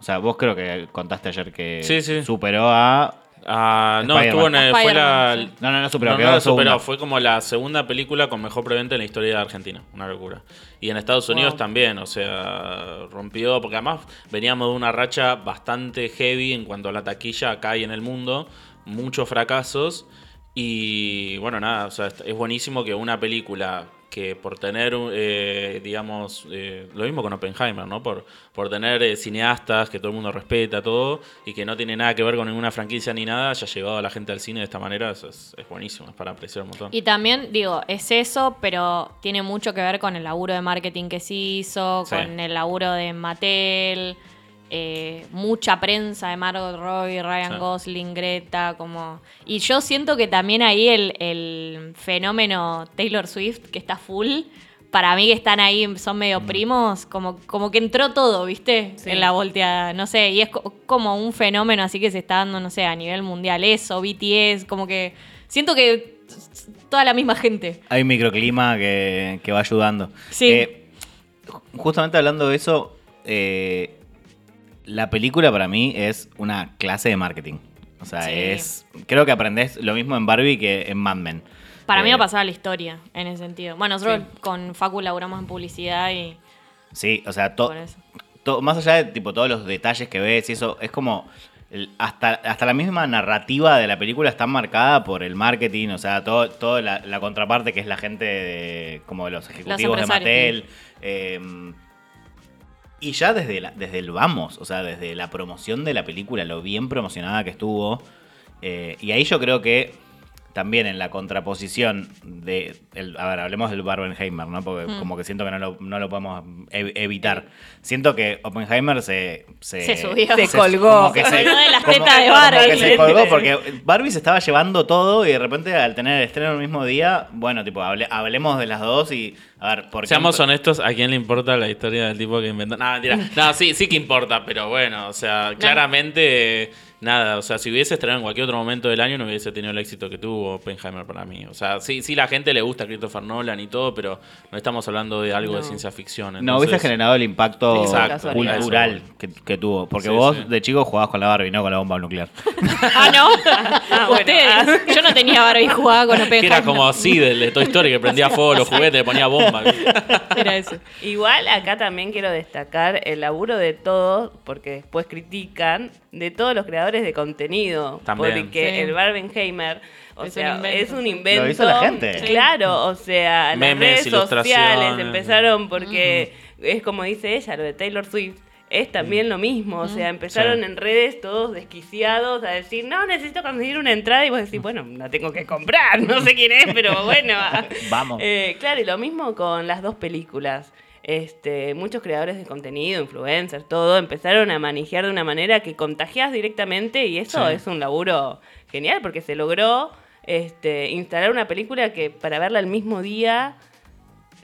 O sea, vos creo que contaste ayer que sí, sí. superó a... Ah, no, estuvo en el, fue la, no, no, no superó, no, quedó no superó. Fue como la segunda película con mejor preventa en la historia de Argentina. Una locura. Y en Estados Unidos wow. también, o sea, rompió. Porque además veníamos de una racha bastante heavy en cuanto a la taquilla acá y en el mundo. Muchos fracasos. Y bueno, nada, o sea, es buenísimo que una película... que por tener, eh, digamos, eh, lo mismo con Oppenheimer, ¿no? Por, por tener eh, cineastas que todo el mundo respeta, todo, y que no tiene nada que ver con ninguna franquicia ni nada, haya llevado a la gente al cine de esta manera, eso es, es buenísimo, es para apreciar un montón. Y también, digo, es eso, pero tiene mucho que ver con el laburo de marketing que se hizo, sí. con el laburo de Mattel, eh, mucha prensa de Margot Robbie, Ryan sí. Gosling, Greta, como... Y yo siento que también ahí el, el fenómeno Taylor Swift, que está full, para mí que están ahí, son medio mm. primos, como, como que entró todo, ¿viste? Sí. En la volteada, no sé, y es co- como un fenómeno así que se está dando, no sé, a nivel mundial, eso, B T S, como que... Siento que toda la misma gente. Hay un microclima que, que va ayudando. Sí. Eh, justamente hablando de eso... Eh, la película para mí es una clase de marketing. O sea, sí. es. Creo que aprendés lo mismo en Barbie que en Mad Men. Para eh, mí no pasaba la historia en ese sentido. Bueno, nosotros sí. con Facu laburamos en publicidad y. Sí, o sea, todo. To, más allá de tipo todos los detalles que ves y eso, es como. El, hasta, hasta la misma narrativa de la película está marcada por el marketing. O sea, toda todo la, la contraparte que es la gente de. Como de los ejecutivos los de Mattel. Sí. Eh, Y ya desde, la, desde el vamos, o sea, desde la promoción de la película, lo bien promocionada que estuvo. Eh, y ahí yo creo que también en la contraposición de... El, a ver, hablemos del Barbenheimer, ¿no? Porque mm. como que siento que no lo, no lo podemos ev- evitar. Siento que Oppenheimer se... Se, se subió. Se, se colgó. Se, se colgó de las tetas de Barbie. Como que se colgó porque Barbie se estaba llevando todo y de repente al tener el estreno el mismo día, bueno, tipo, hable, hablemos de las dos y... A ver, ¿por Seamos ejemplo? honestos, ¿a quién le importa la historia del tipo que inventó? No, mentira. No, sí, sí que importa, pero bueno, o sea, no. claramente... Nada, o sea, si hubiese estrenado en cualquier otro momento del año no hubiese tenido el éxito que tuvo Oppenheimer para mí. O sea, sí, sí la gente le gusta a Christopher Nolan y todo, pero no estamos hablando de algo no. de ciencia ficción. Entonces... No hubiese generado el impacto Exacto, cultural que, que tuvo. Porque sí, vos sí. de chico jugabas con la Barbie, no con la bomba nuclear. ¿Ah, no? Ah, ustedes. Yo no tenía Barbie y jugaba con Oppenheimer. Era como así de Toy Story, que prendía fuego los juguetes, le ponía bomba. Era eso. Igual acá también quiero destacar el laburo de todos, porque después critican, de todos los creadores de contenido, también. Porque sí. el Barbenheimer, o es sea, un es un invento. Lo hizo la gente. Claro, o sea, memes, las redes sociales empezaron porque uh-huh. es como dice ella, lo de Taylor Swift es también uh-huh. lo mismo, o sea, empezaron sí. en redes todos desquiciados a decir, no, necesito conseguir una entrada y vos decís, bueno, la tengo que comprar, no sé quién es, pero bueno. Vamos. Eh, claro, y lo mismo con las dos películas. Este, muchos creadores de contenido, influencers, todo, empezaron a manejar de una manera que contagias directamente y eso sí. es un laburo genial porque se logró este, instalar una película que para verla el mismo día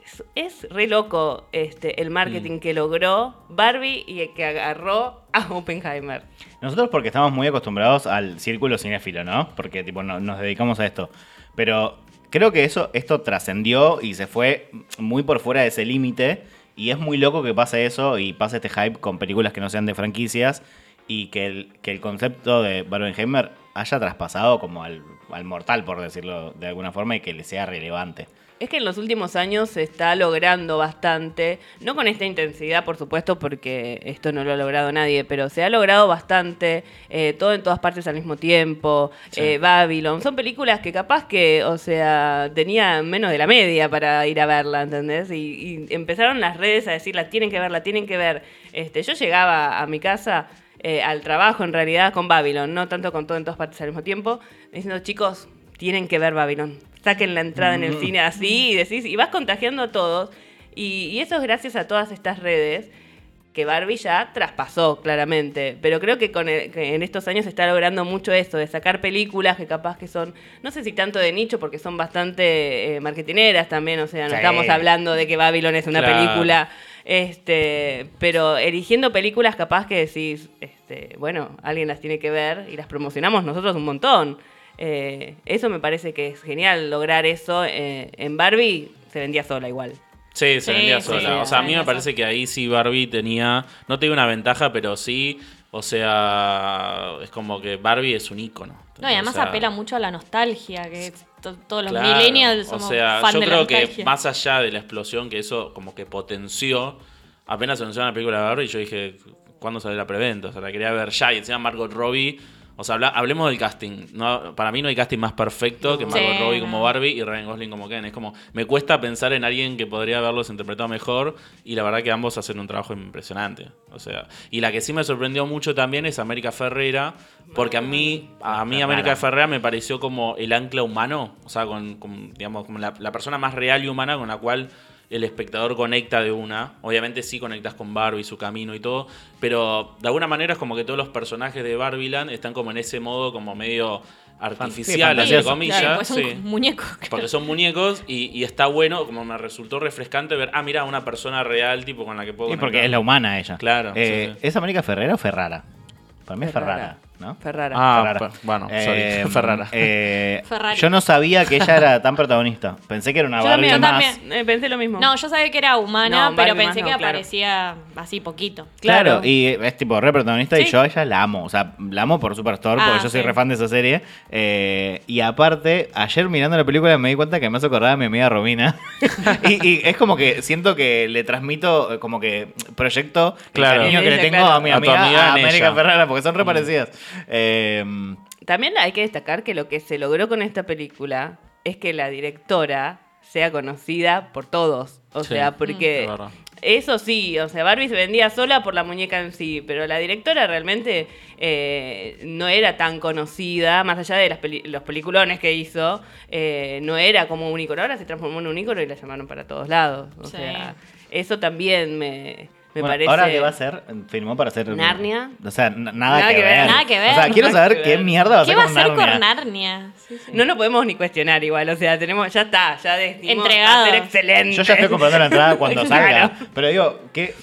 es, es re loco este, el marketing mm. que logró Barbie y que agarró a Oppenheimer. Nosotros porque estamos muy acostumbrados al círculo cinéfilo, ¿no? Porque tipo no, nos dedicamos a esto, pero... Creo que eso esto trascendió y se fue muy por fuera de ese límite y es muy loco que pase eso y pase este hype con películas que no sean de franquicias y que el, que el concepto de Barbenheimer haya traspasado como al, al mortal, por decirlo de alguna forma, y que le sea relevante. Es que en los últimos años se está logrando bastante, no con esta intensidad, por supuesto, porque esto no lo ha logrado nadie, pero se ha logrado bastante, eh, todo en todas partes al mismo tiempo, sí. eh, Babylon, son películas que capaz que, o sea, tenía menos de la media para ir a verla, ¿entendés? Y, y empezaron las redes a decir, la tienen que ver, la tienen que ver. Este, yo llegaba a mi casa... Eh, al trabajo en realidad con Babylon, no tanto con todo en todas partes al mismo tiempo, diciendo, chicos, tienen que ver Babylon, saquen la entrada en el cine así y decís, y vas contagiando a todos y, y eso es gracias a todas estas redes que Barbie ya traspasó claramente, pero creo que, con el, que en estos años se está logrando mucho eso, de sacar películas que capaz que son, no sé si tanto de nicho, porque son bastante eh, marketineras también, o sea, no sí. estamos hablando de que Babylon es una claro. película... Este, pero eligiendo películas capaz que decís, este, bueno, alguien las tiene que ver y las promocionamos nosotros un montón. Eh, eso me parece que es genial lograr eso. Eh, en Barbie se vendía sola igual. Sí, se vendía sí, sola. Sí, o sea, a mí me parece que ahí sí Barbie tenía, no tenía una ventaja, pero sí, o sea, es como que Barbie es un ícono. No, y además o sea, apela mucho a la nostalgia, que es... Todos los claro, millennials somos o sea, fan yo de creo la que más allá de la explosión que eso como que potenció, apenas se anunció una película de Barbie y yo dije, ¿cuándo sale la preventa? O sea, la quería ver ya y encima Margot Robbie. O sea, hablemos del casting. No, para mí no hay casting más perfecto que Margot sí. Robbie como Barbie y Ryan Gosling como Ken. Es como, me cuesta pensar en alguien que podría haberlos interpretado mejor y la verdad que ambos hacen un trabajo impresionante. O sea, y la que sí me sorprendió mucho también es América Ferrera, porque a mí, a mí América Ferrera me pareció como el ancla humano, o sea, con, con digamos como la, la persona más real y humana con la cual el espectador conecta de una. Obviamente sí conectas con Barbie, su camino y todo, pero de alguna manera es como que todos los personajes de Barbieland están como en ese modo como medio artificial, entre comillas. Claro, pues son sí. muñecos. Claro. Porque son muñecos y, y está bueno, como me resultó refrescante ver, ah, mirá, una persona real tipo con la que puedo conectar. Sí, porque es la humana ella. Claro. Eh, sí, sí. ¿Es América Ferrera o Ferrara? Para mí es Ferrara. Ferrara. ¿No? Ferrara. Ah, Ferrara. Per, bueno, eh, Ferrara. Eh, yo no sabía que ella era tan protagonista. Pensé que era una yo Barbie también, más. También, pensé lo mismo. No, yo sabía que era humana, no, pero Barbie pensé que no, aparecía claro. así poquito. Claro, claro, y es tipo re protagonista sí. y yo a ella la amo. O sea, la amo por Superstore, ah, porque yo soy sí. re fan de esa serie. Eh, y aparte, ayer mirando la película me di cuenta que me hace acordar a mi amiga Romina. y, y es como que siento que le transmito, como que proyecto claro. el cariño que le tengo claro. a mi amiga, a amiga a América Ferrara, porque son re parecidas. Mm. Eh, También hay que destacar que lo que se logró con esta película es que la directora sea conocida por todos. O sí, sea, porque Eso sí, o sea, Barbie se vendía sola por la muñeca en sí, pero la directora realmente eh, no era tan conocida, más allá de las peli- los peliculones que hizo, eh, no era como un ícono. Ahora se transformó en un ícono y la llamaron para todos lados. O sí. sea, eso también me... Me bueno, parece... Ahora, ¿qué va a hacer? Filmó para hacer... ¿Narnia? O sea, n- nada, nada que, que ver. ver. Nada que ver. O sea, quiero nada saber qué mierda va a hacer con Narnia. ¿Qué va a hacer con Narnia? Sí, sí. No lo podemos ni cuestionar igual. O sea, tenemos... Ya está. Ya decidimos a ser excelentes. Yo ya estoy comprando la entrada cuando salga. Claro. Pero digo, ¿qué,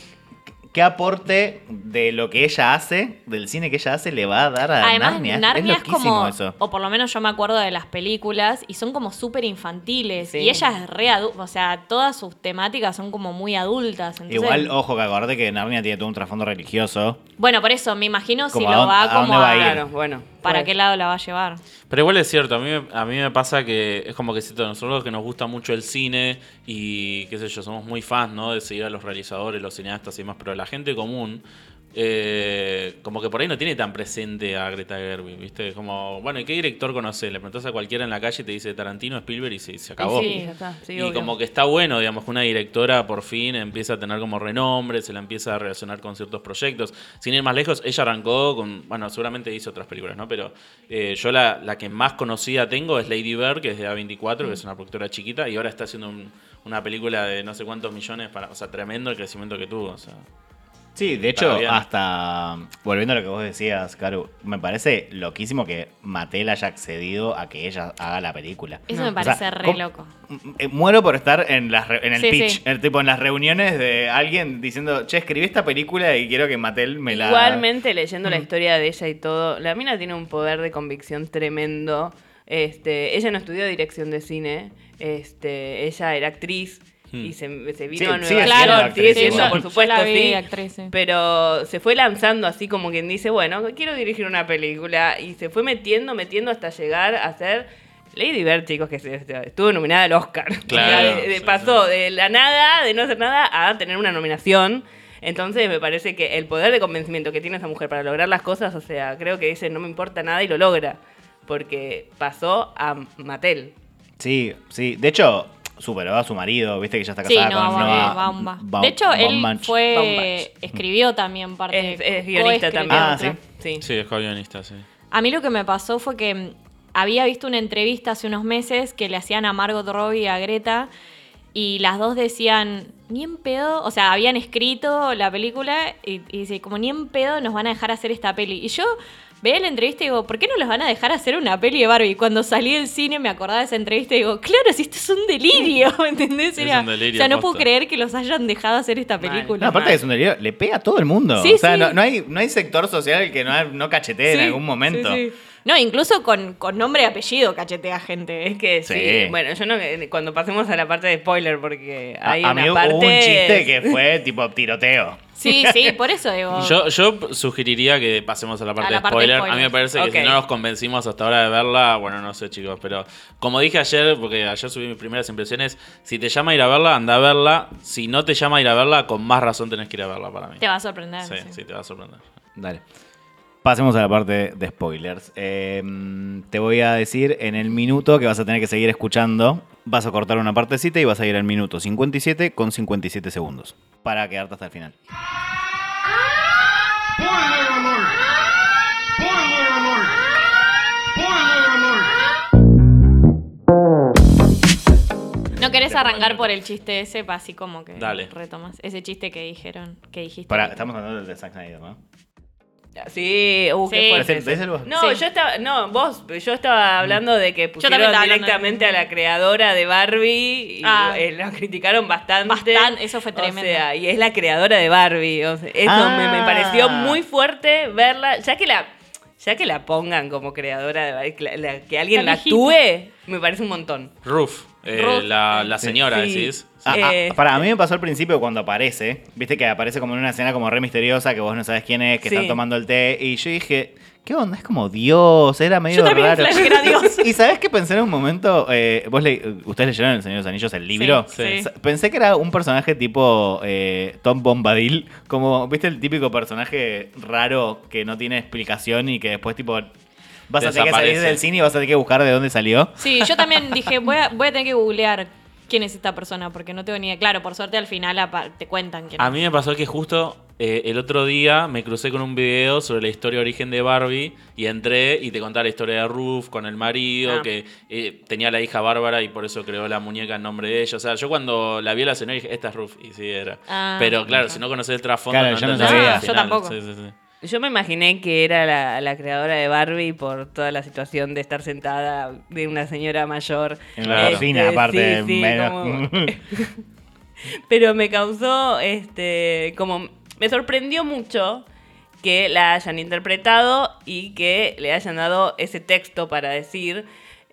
¿qué aporte de lo que ella hace, del cine que ella hace, le va a dar a Además, Narnia? Además, Narnia es, es como... Eso. O por lo menos yo me acuerdo de las películas y son como súper infantiles. Sí. Y ella es re adulta. O sea, todas sus temáticas son como muy adultas. Entonces... Igual, ojo, que acordate que Narnia tiene todo un trasfondo religioso. Bueno, por eso me imagino como si lo va a, como a... ¿A claro, bueno, ¿para pues. qué lado la va a llevar? Pero igual es cierto. A mí, a mí me pasa que es como que siento nosotros que nos gusta mucho el cine y qué sé yo, somos muy fans, ¿no? De seguir a los realizadores, los cineastas y demás, pero la gente común eh, como que por ahí no tiene tan presente a Greta Gerwig, ¿viste? Como, bueno, ¿y qué director conocés? Le preguntás a cualquiera en la calle y te dice Tarantino, Spielberg y se, se acabó. Sí, está, sí, y obvio. Como que está bueno, digamos, que una directora por fin empieza a tener como renombre, se la empieza a relacionar con ciertos proyectos. Sin ir más lejos, ella arrancó con, bueno, seguramente hizo otras películas, ¿no? Pero eh, yo la, la que más conocida tengo es Lady Bird, que es de A veinticuatro, mm. que es una productora chiquita y ahora está haciendo un, una película de no sé cuántos millones, para, o sea, tremendo el crecimiento que tuvo, o sea. Sí, de hecho, hasta volviendo a lo que vos decías, Karu, me parece loquísimo que Mattel haya accedido a que ella haga la película. Eso no. me parece o sea, re com- loco. Muero por estar en, las re- en el sí, pitch, sí. El tipo en las reuniones de alguien diciendo, che, escribí esta película y quiero que Mattel me la... Igualmente, leyendo mm. la historia de ella y todo, la mina tiene un poder de convicción tremendo. Este, ella no estudió dirección de cine, este, ella era actriz. Y se, se vino sí, a Nueva York. Claro, actriz, sigue siendo, por supuesto, la vi, sí, actriz, sí. Pero se fue lanzando así como quien dice, bueno, quiero dirigir una película. Y se fue metiendo, metiendo hasta llegar a ser Lady Bird, chicos, que se, estuvo nominada al Oscar. Claro, de, de, sí, pasó sí. de la nada, de no hacer nada, a tener una nominación. Entonces me parece que el poder de convencimiento que tiene esa mujer para lograr las cosas, o sea, creo que dice, no me importa nada y lo logra. Porque pasó a Mattel. Sí, sí. De hecho... Súper, va su marido, viste que ya está casada sí, no, con Noah Baumbach. Ba- de hecho, Baumbach. él fue Baumbach. escribió también parte... Es, es guionista también. Ah, ¿sí? sí. Sí, es guionista, sí. A mí lo que me pasó fue que había visto una entrevista hace unos meses que le hacían a Margot Robbie y a Greta y las dos decían, ni en pedo... O sea, habían escrito la película y, y dice, como ni en pedo nos van a dejar hacer esta peli. Y yo... Veía la entrevista y digo, ¿por qué no los van a dejar hacer una peli de Barbie? Cuando salí del cine me acordaba de esa entrevista y digo, claro, si esto es un delirio, ¿entendés? Era, es un delirio, o sea, no posta. Puedo creer que los hayan dejado hacer esta película. No, aparte que es un delirio, le pega a todo el mundo. Sí, o sea, sí. no, no, hay, no hay sector social que no, no cachetee sí, en algún momento. Sí, sí. No, incluso con, con nombre y apellido cachetea gente. Es que sí. sí. Bueno, yo no. Cuando pasemos a la parte de spoiler, porque hay a, una a mí parte... hubo un chiste que fue tipo tiroteo. Sí, sí, por eso digo. Yo, yo sugeriría que pasemos a la parte, a la parte de, spoiler. de spoiler. A mí me parece okay. que si no nos convencimos hasta ahora de verla, bueno, no sé, chicos, pero como dije ayer, porque ayer subí mis primeras impresiones, si te llama a ir a verla, anda a verla. Si no te llama a ir a verla, con más razón tenés que ir a verla para mí. Te va a sorprender. Sí, sí, sí te va a sorprender. Dale. Pasemos a la parte de spoilers. Eh, te voy a decir en el minuto que vas a tener que seguir escuchando. Vas a cortar una partecita y vas a ir al minuto cincuenta y siete con cincuenta y siete segundos para quedarte hasta el final. ¿No querés arrancar por el chiste ese? Así como que Dale. retomas ese chiste que dijeron, que dijiste. Pará, estamos hablando de Zack Snyder, ¿no? Sí, uh, sí. Qué fuerte. ¿Ves el vos? No, sí. yo estaba, no, vos, yo estaba hablando de que pusieron directamente de... a la creadora de Barbie y ah. lo, eh, lo criticaron bastante. Bastante, eso fue tremendo. O sea, y es la creadora de Barbie. O sea, eso ah. me, me pareció muy fuerte verla, ya que la, ya que la pongan como creadora de Barbie, la, la, que alguien la, la actúe, me parece un montón. Ruf. Eh, la, la señora, sí. decís. Ah, eh, ah, para a mí me pasó al principio cuando aparece, viste que aparece como en una escena como re misteriosa, que vos no sabés quién es, que sí. están tomando el té, y yo dije, ¿qué onda? Es como Dios, era medio yo raro. Que era Dios. Y ¿sabés qué pensé en un momento? Eh, vos le, ¿Ustedes leyeron El Señor de los Anillos, el libro? Sí, sí. Pensé que era un personaje tipo eh, Tom Bombadil, como, viste, el típico personaje raro que no tiene explicación y que después tipo... Vas a tener que salir del cine y vas a tener que buscar de dónde salió. Sí, yo también dije, voy a, voy a tener que googlear quién es esta persona, porque no tengo ni idea. Claro, por suerte al final te cuentan quién es. A mí me pasó que justo eh, el otro día me crucé con un video sobre la historia de origen de Barbie y entré y te contaba la historia de Ruth con el marido, ah. que eh, tenía la hija Bárbara y por eso creó la muñeca en nombre de ella. O sea, yo cuando la vi a la señora dije, esta es Ruth, y sí era. Ah, Pero claro, claro, si no conocés el trasfondo... Claro, no yo no sabía. Ah, yo tampoco. Sí, sí, sí. Yo me imaginé que era la, la creadora de Barbie por toda la situación de estar sentada de una señora mayor. En la cocina, este, aparte. Sí, sí, me... Como... Pero me causó, este, como, me sorprendió mucho que la hayan interpretado y que le hayan dado ese texto para decir,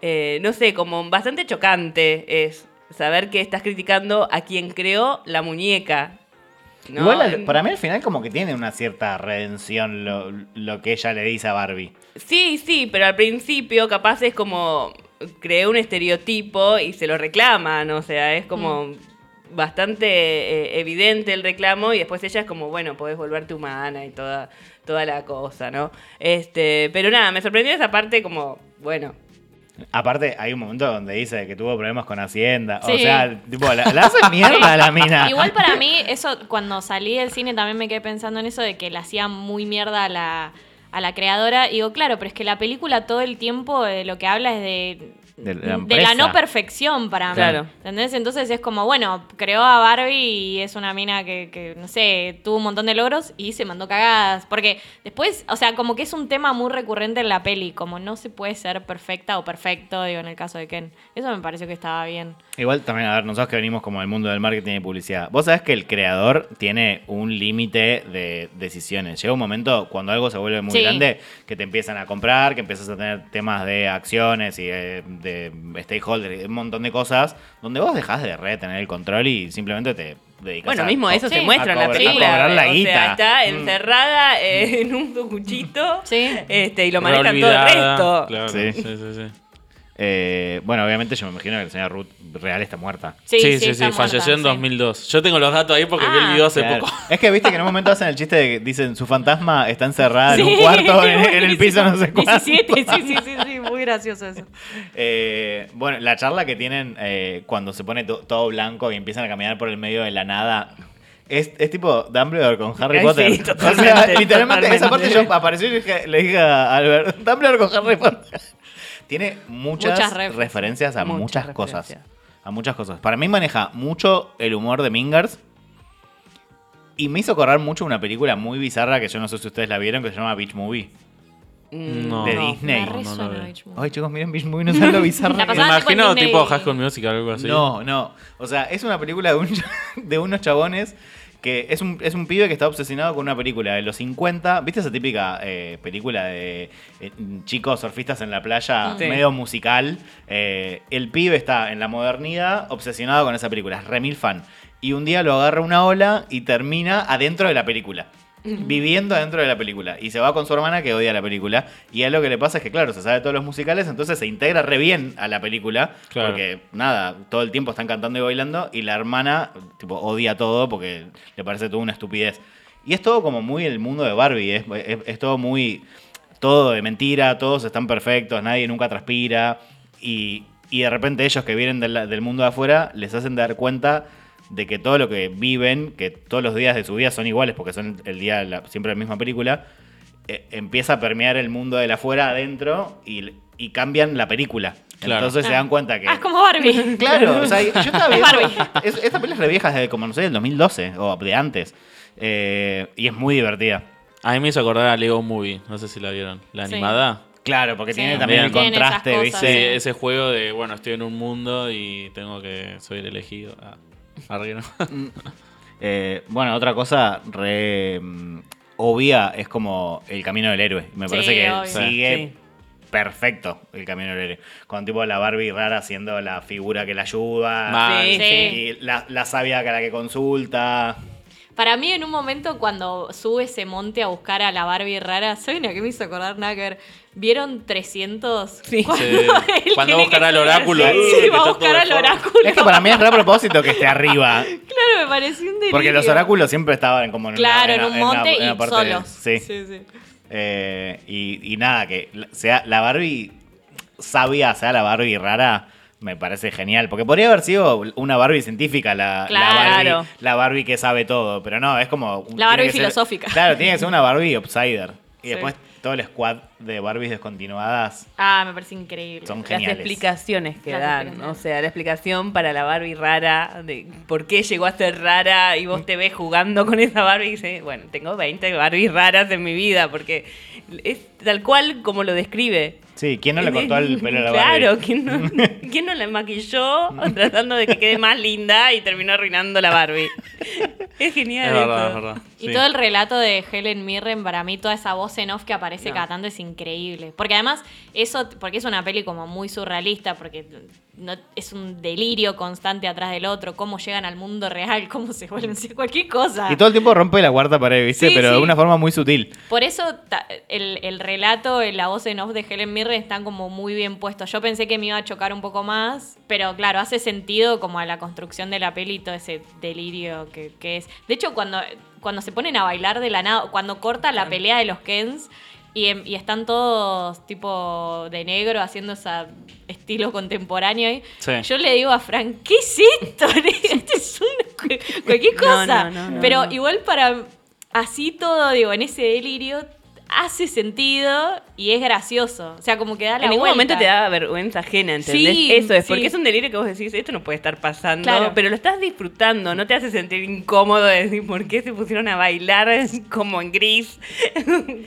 eh, no sé, como bastante chocante es saber que estás criticando a quien creó la muñeca. No, igual al, para mí al final como que tiene una cierta redención lo, lo que ella le dice a Barbie. Sí, sí, pero al principio capaz es como creé un estereotipo y se lo reclaman, o sea, es como mm. bastante eh, evidente el reclamo y después ella es como, bueno, podés volverte humana y toda, toda la cosa, ¿no? Este, pero nada, me sorprendió esa parte como, bueno... Aparte, hay un momento donde dice que tuvo problemas con Hacienda. Sí. O sea, tipo, la, la hace mierda a la mina. Igual para mí, eso cuando salí del cine también me quedé pensando en eso de que la hacía muy mierda a la, a la creadora. Y digo, claro, pero es que la película todo el tiempo eh, lo que habla es de... De la, de la no perfección para mí. Claro. ¿Entendés? Entonces es como, bueno, creó a Barbie y es una mina que, que, no sé, tuvo un montón de logros y se mandó cagadas. Porque después, o sea, como que es un tema muy recurrente en la peli, como no se puede ser perfecta o perfecto, digo, en el caso de Ken. Eso me pareció que estaba bien. Igual también, a ver, nosotros que venimos como del mundo del marketing y publicidad, vos sabés que el creador tiene un límite de decisiones. Llega un momento cuando algo se vuelve muy sí. grande que te empiezan a comprar, que empiezas a tener temas de acciones y de, de stakeholders y un montón de cosas donde vos dejás de retener el control y simplemente te dedicas bueno, a... Bueno, mismo eso se sí. muestra en la película. A cobrar la guita. O sea, está encerrada mm. eh, en un cuchito sí. este, y lo manejan todo el resto. Claro, sí, sí, sí. sí. Eh, bueno, obviamente yo me imagino que la señora Ruth real está muerta. Sí, sí, sí, sí, está sí. Muerta, falleció en dos mil dos. Sí. Yo tengo los datos ahí porque ah, vi el video hace claro. poco. Es que viste que en un momento hacen el chiste de que dicen su fantasma está encerrada sí, en un cuarto en, en el piso no sé cuánto. diecisiete, sí, sí, sí, sí, muy gracioso eso. Eh, bueno, la charla que tienen eh, cuando se pone to- todo blanco y empiezan a caminar por el medio de la nada... Es, es tipo Dumbledore con Harry Ay, Potter. Sí, totalmente, o sea, totalmente, literalmente totalmente. Esa parte yo apareció y le dije, le dije a Albert, Dumbledore con Harry Potter. Tiene muchas, muchas ref- referencias a muchas, muchas referencias. cosas. A muchas cosas. Para mí maneja mucho el humor de Mingers. Y me hizo correr mucho una película muy bizarra que yo no sé si ustedes la vieron, que se llama Beach Movie. No, de Disney. No, no, no, no. Ay, chicos, miren Beach Movie, no saben lo bizarro. Me imagino tipo High School Musical o algo así. No, no. O sea, es una película de, un, de unos chabones que es un, es un pibe que está obsesionado con una película de los cincuenta. ¿Viste esa típica eh, película de eh, chicos surfistas en la playa, sí. medio musical? Eh, el pibe está en la modernidad obsesionado con esa película. Es remil fan. Y un día lo agarra una ola y termina adentro de la película. Viviendo adentro de la película. Y se va con su hermana que odia la película. Y a lo que le pasa es que, claro, se sabe todos los musicales, entonces se integra re bien a la película. Claro. Porque, nada, todo el tiempo están cantando y bailando. Y la hermana, tipo, odia todo porque le parece toda una estupidez. Y es todo como muy el mundo de Barbie. Es, es, es todo muy... Todo de mentira, todos están perfectos, nadie nunca transpira. Y, y de repente ellos que vienen del, del mundo de afuera les hacen dar cuenta... de que todo lo que viven, que todos los días de su vida son iguales, porque son el día la, siempre la misma película, eh, empieza a permear el mundo de la afuera adentro y, y cambian la película. Claro. Entonces ah. se dan cuenta que... Ah, es como Barbie. Claro, o sea, yo estaba viendo... Es Barbie. Es, esta película es re vieja, desde como, no sé, del dos mil doce o de antes. Eh, y es muy divertida. A mí me hizo acordar a Lego Movie, no sé si la vieron. La sí. animada. Claro, porque sí, tiene también el contraste, cosas, ¿viste? Sí, ese juego de, bueno, estoy en un mundo y tengo que... Soy el elegido. Ah. Arriba. eh, bueno, otra cosa re um, obvia es como el camino del héroe. Me parece sí, que obvio. sigue sí. perfecto el camino del héroe. Con tipo la Barbie rara siendo la figura que la ayuda. Mal, sí, sí. Y la, la sabia que la que consulta. Para mí, en un momento, cuando sube ese monte a buscar a la Barbie rara, soy una que me hizo acordar nada que ver. ¿Vieron trescientos? Sí. Cuando, sí. cuando buscará el oráculo. Sí, sí va a buscar al oráculo. Es que para mí es re a propósito que esté arriba. Claro, me pareció un delirio. Porque los oráculos siempre estaban como en, claro, una, en, en un monte en una, en una parte y solos. De, sí. sí, sí. Eh, y, y nada, que sea la Barbie sabia, sea la Barbie rara, me parece genial. Porque podría haber sido una Barbie científica, la, claro. la, Barbie, la Barbie que sabe todo. Pero no, es como... La Barbie filosófica. Ser, claro, tiene que ser una Barbie outsider. Y sí. después todo el squad de Barbies descontinuadas. Ah, me parece increíble. Son geniales. Las explicaciones que Las dan. Explicaciones. O sea, la explicación para la Barbie rara, de por qué llegó a ser rara y vos te ves jugando con esa Barbie y dices, bueno, tengo veinte Barbies raras en mi vida, porque es tal cual como lo describe. Sí, ¿quién no le cortó el pelo a la Barbie? Claro, ¿quién no, ¿quién no la maquilló tratando de que quede más linda y terminó arruinando la Barbie? Es genial. Es verdad, es verdad. Sí. Y todo el relato de Helen Mirren, para mí, toda esa voz en off que aparece no. cada tanto es increíble. Porque además, eso, porque es una peli como muy surrealista, porque no, es un delirio constante atrás del otro, cómo llegan al mundo real, cómo se vuelven, cualquier cosa. Y todo el tiempo rompe la cuarta pared, ¿viste? Sí, pero sí. de una forma muy sutil. Por eso el, el relato, la voz en off de Helen Mirren están como muy bien puestos. Yo pensé que me iba a chocar un poco más, pero claro, hace sentido como a la construcción de la peli y todo ese delirio que, que es. De hecho, cuando, cuando se ponen a bailar de la nada, cuando corta la pelea de los Kens y, y están todos tipo de negro haciendo ese estilo contemporáneo ahí, sí. yo le digo a Frank, ¿qué es esto? Esto es una, cualquier cosa. No, no, no, pero no. igual para así todo, digo, en ese delirio hace sentido y es gracioso. O sea, como que da la vuelta. En ningún momento te da vergüenza ajena, ¿entendés? Sí, eso es, porque sí. es un delirio que vos decís, esto no puede estar pasando, claro. pero lo estás disfrutando, no te hace sentir incómodo de decir por qué se pusieron a bailar como en gris.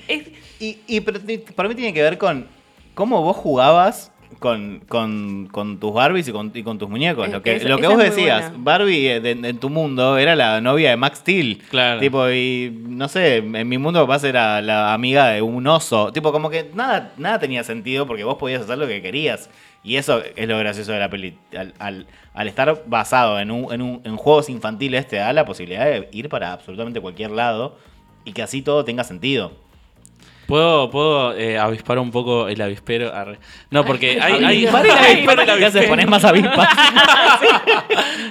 es... Y, y pero, para mí tiene que ver con cómo vos jugabas con, con, con tus Barbies y con, y con tus muñecos. Es, lo que, esa, lo que vos decías, Barbie en tu mundo era la novia de Max Steel. Claro. Tipo, y no sé, en mi mundo capaz era la amiga de un oso. Tipo, como que nada, nada tenía sentido porque vos podías hacer lo que querías. Y eso es lo gracioso de la peli. Al, al, al estar basado en, un, en, un, en juegos infantiles te da la posibilidad de ir para absolutamente cualquier lado y que así todo tenga sentido. ¿Puedo, puedo eh, avispar un poco el avispero? Arre. No, porque hay... hay avispar el avispero, el avispero. ¿Te pones más avispas?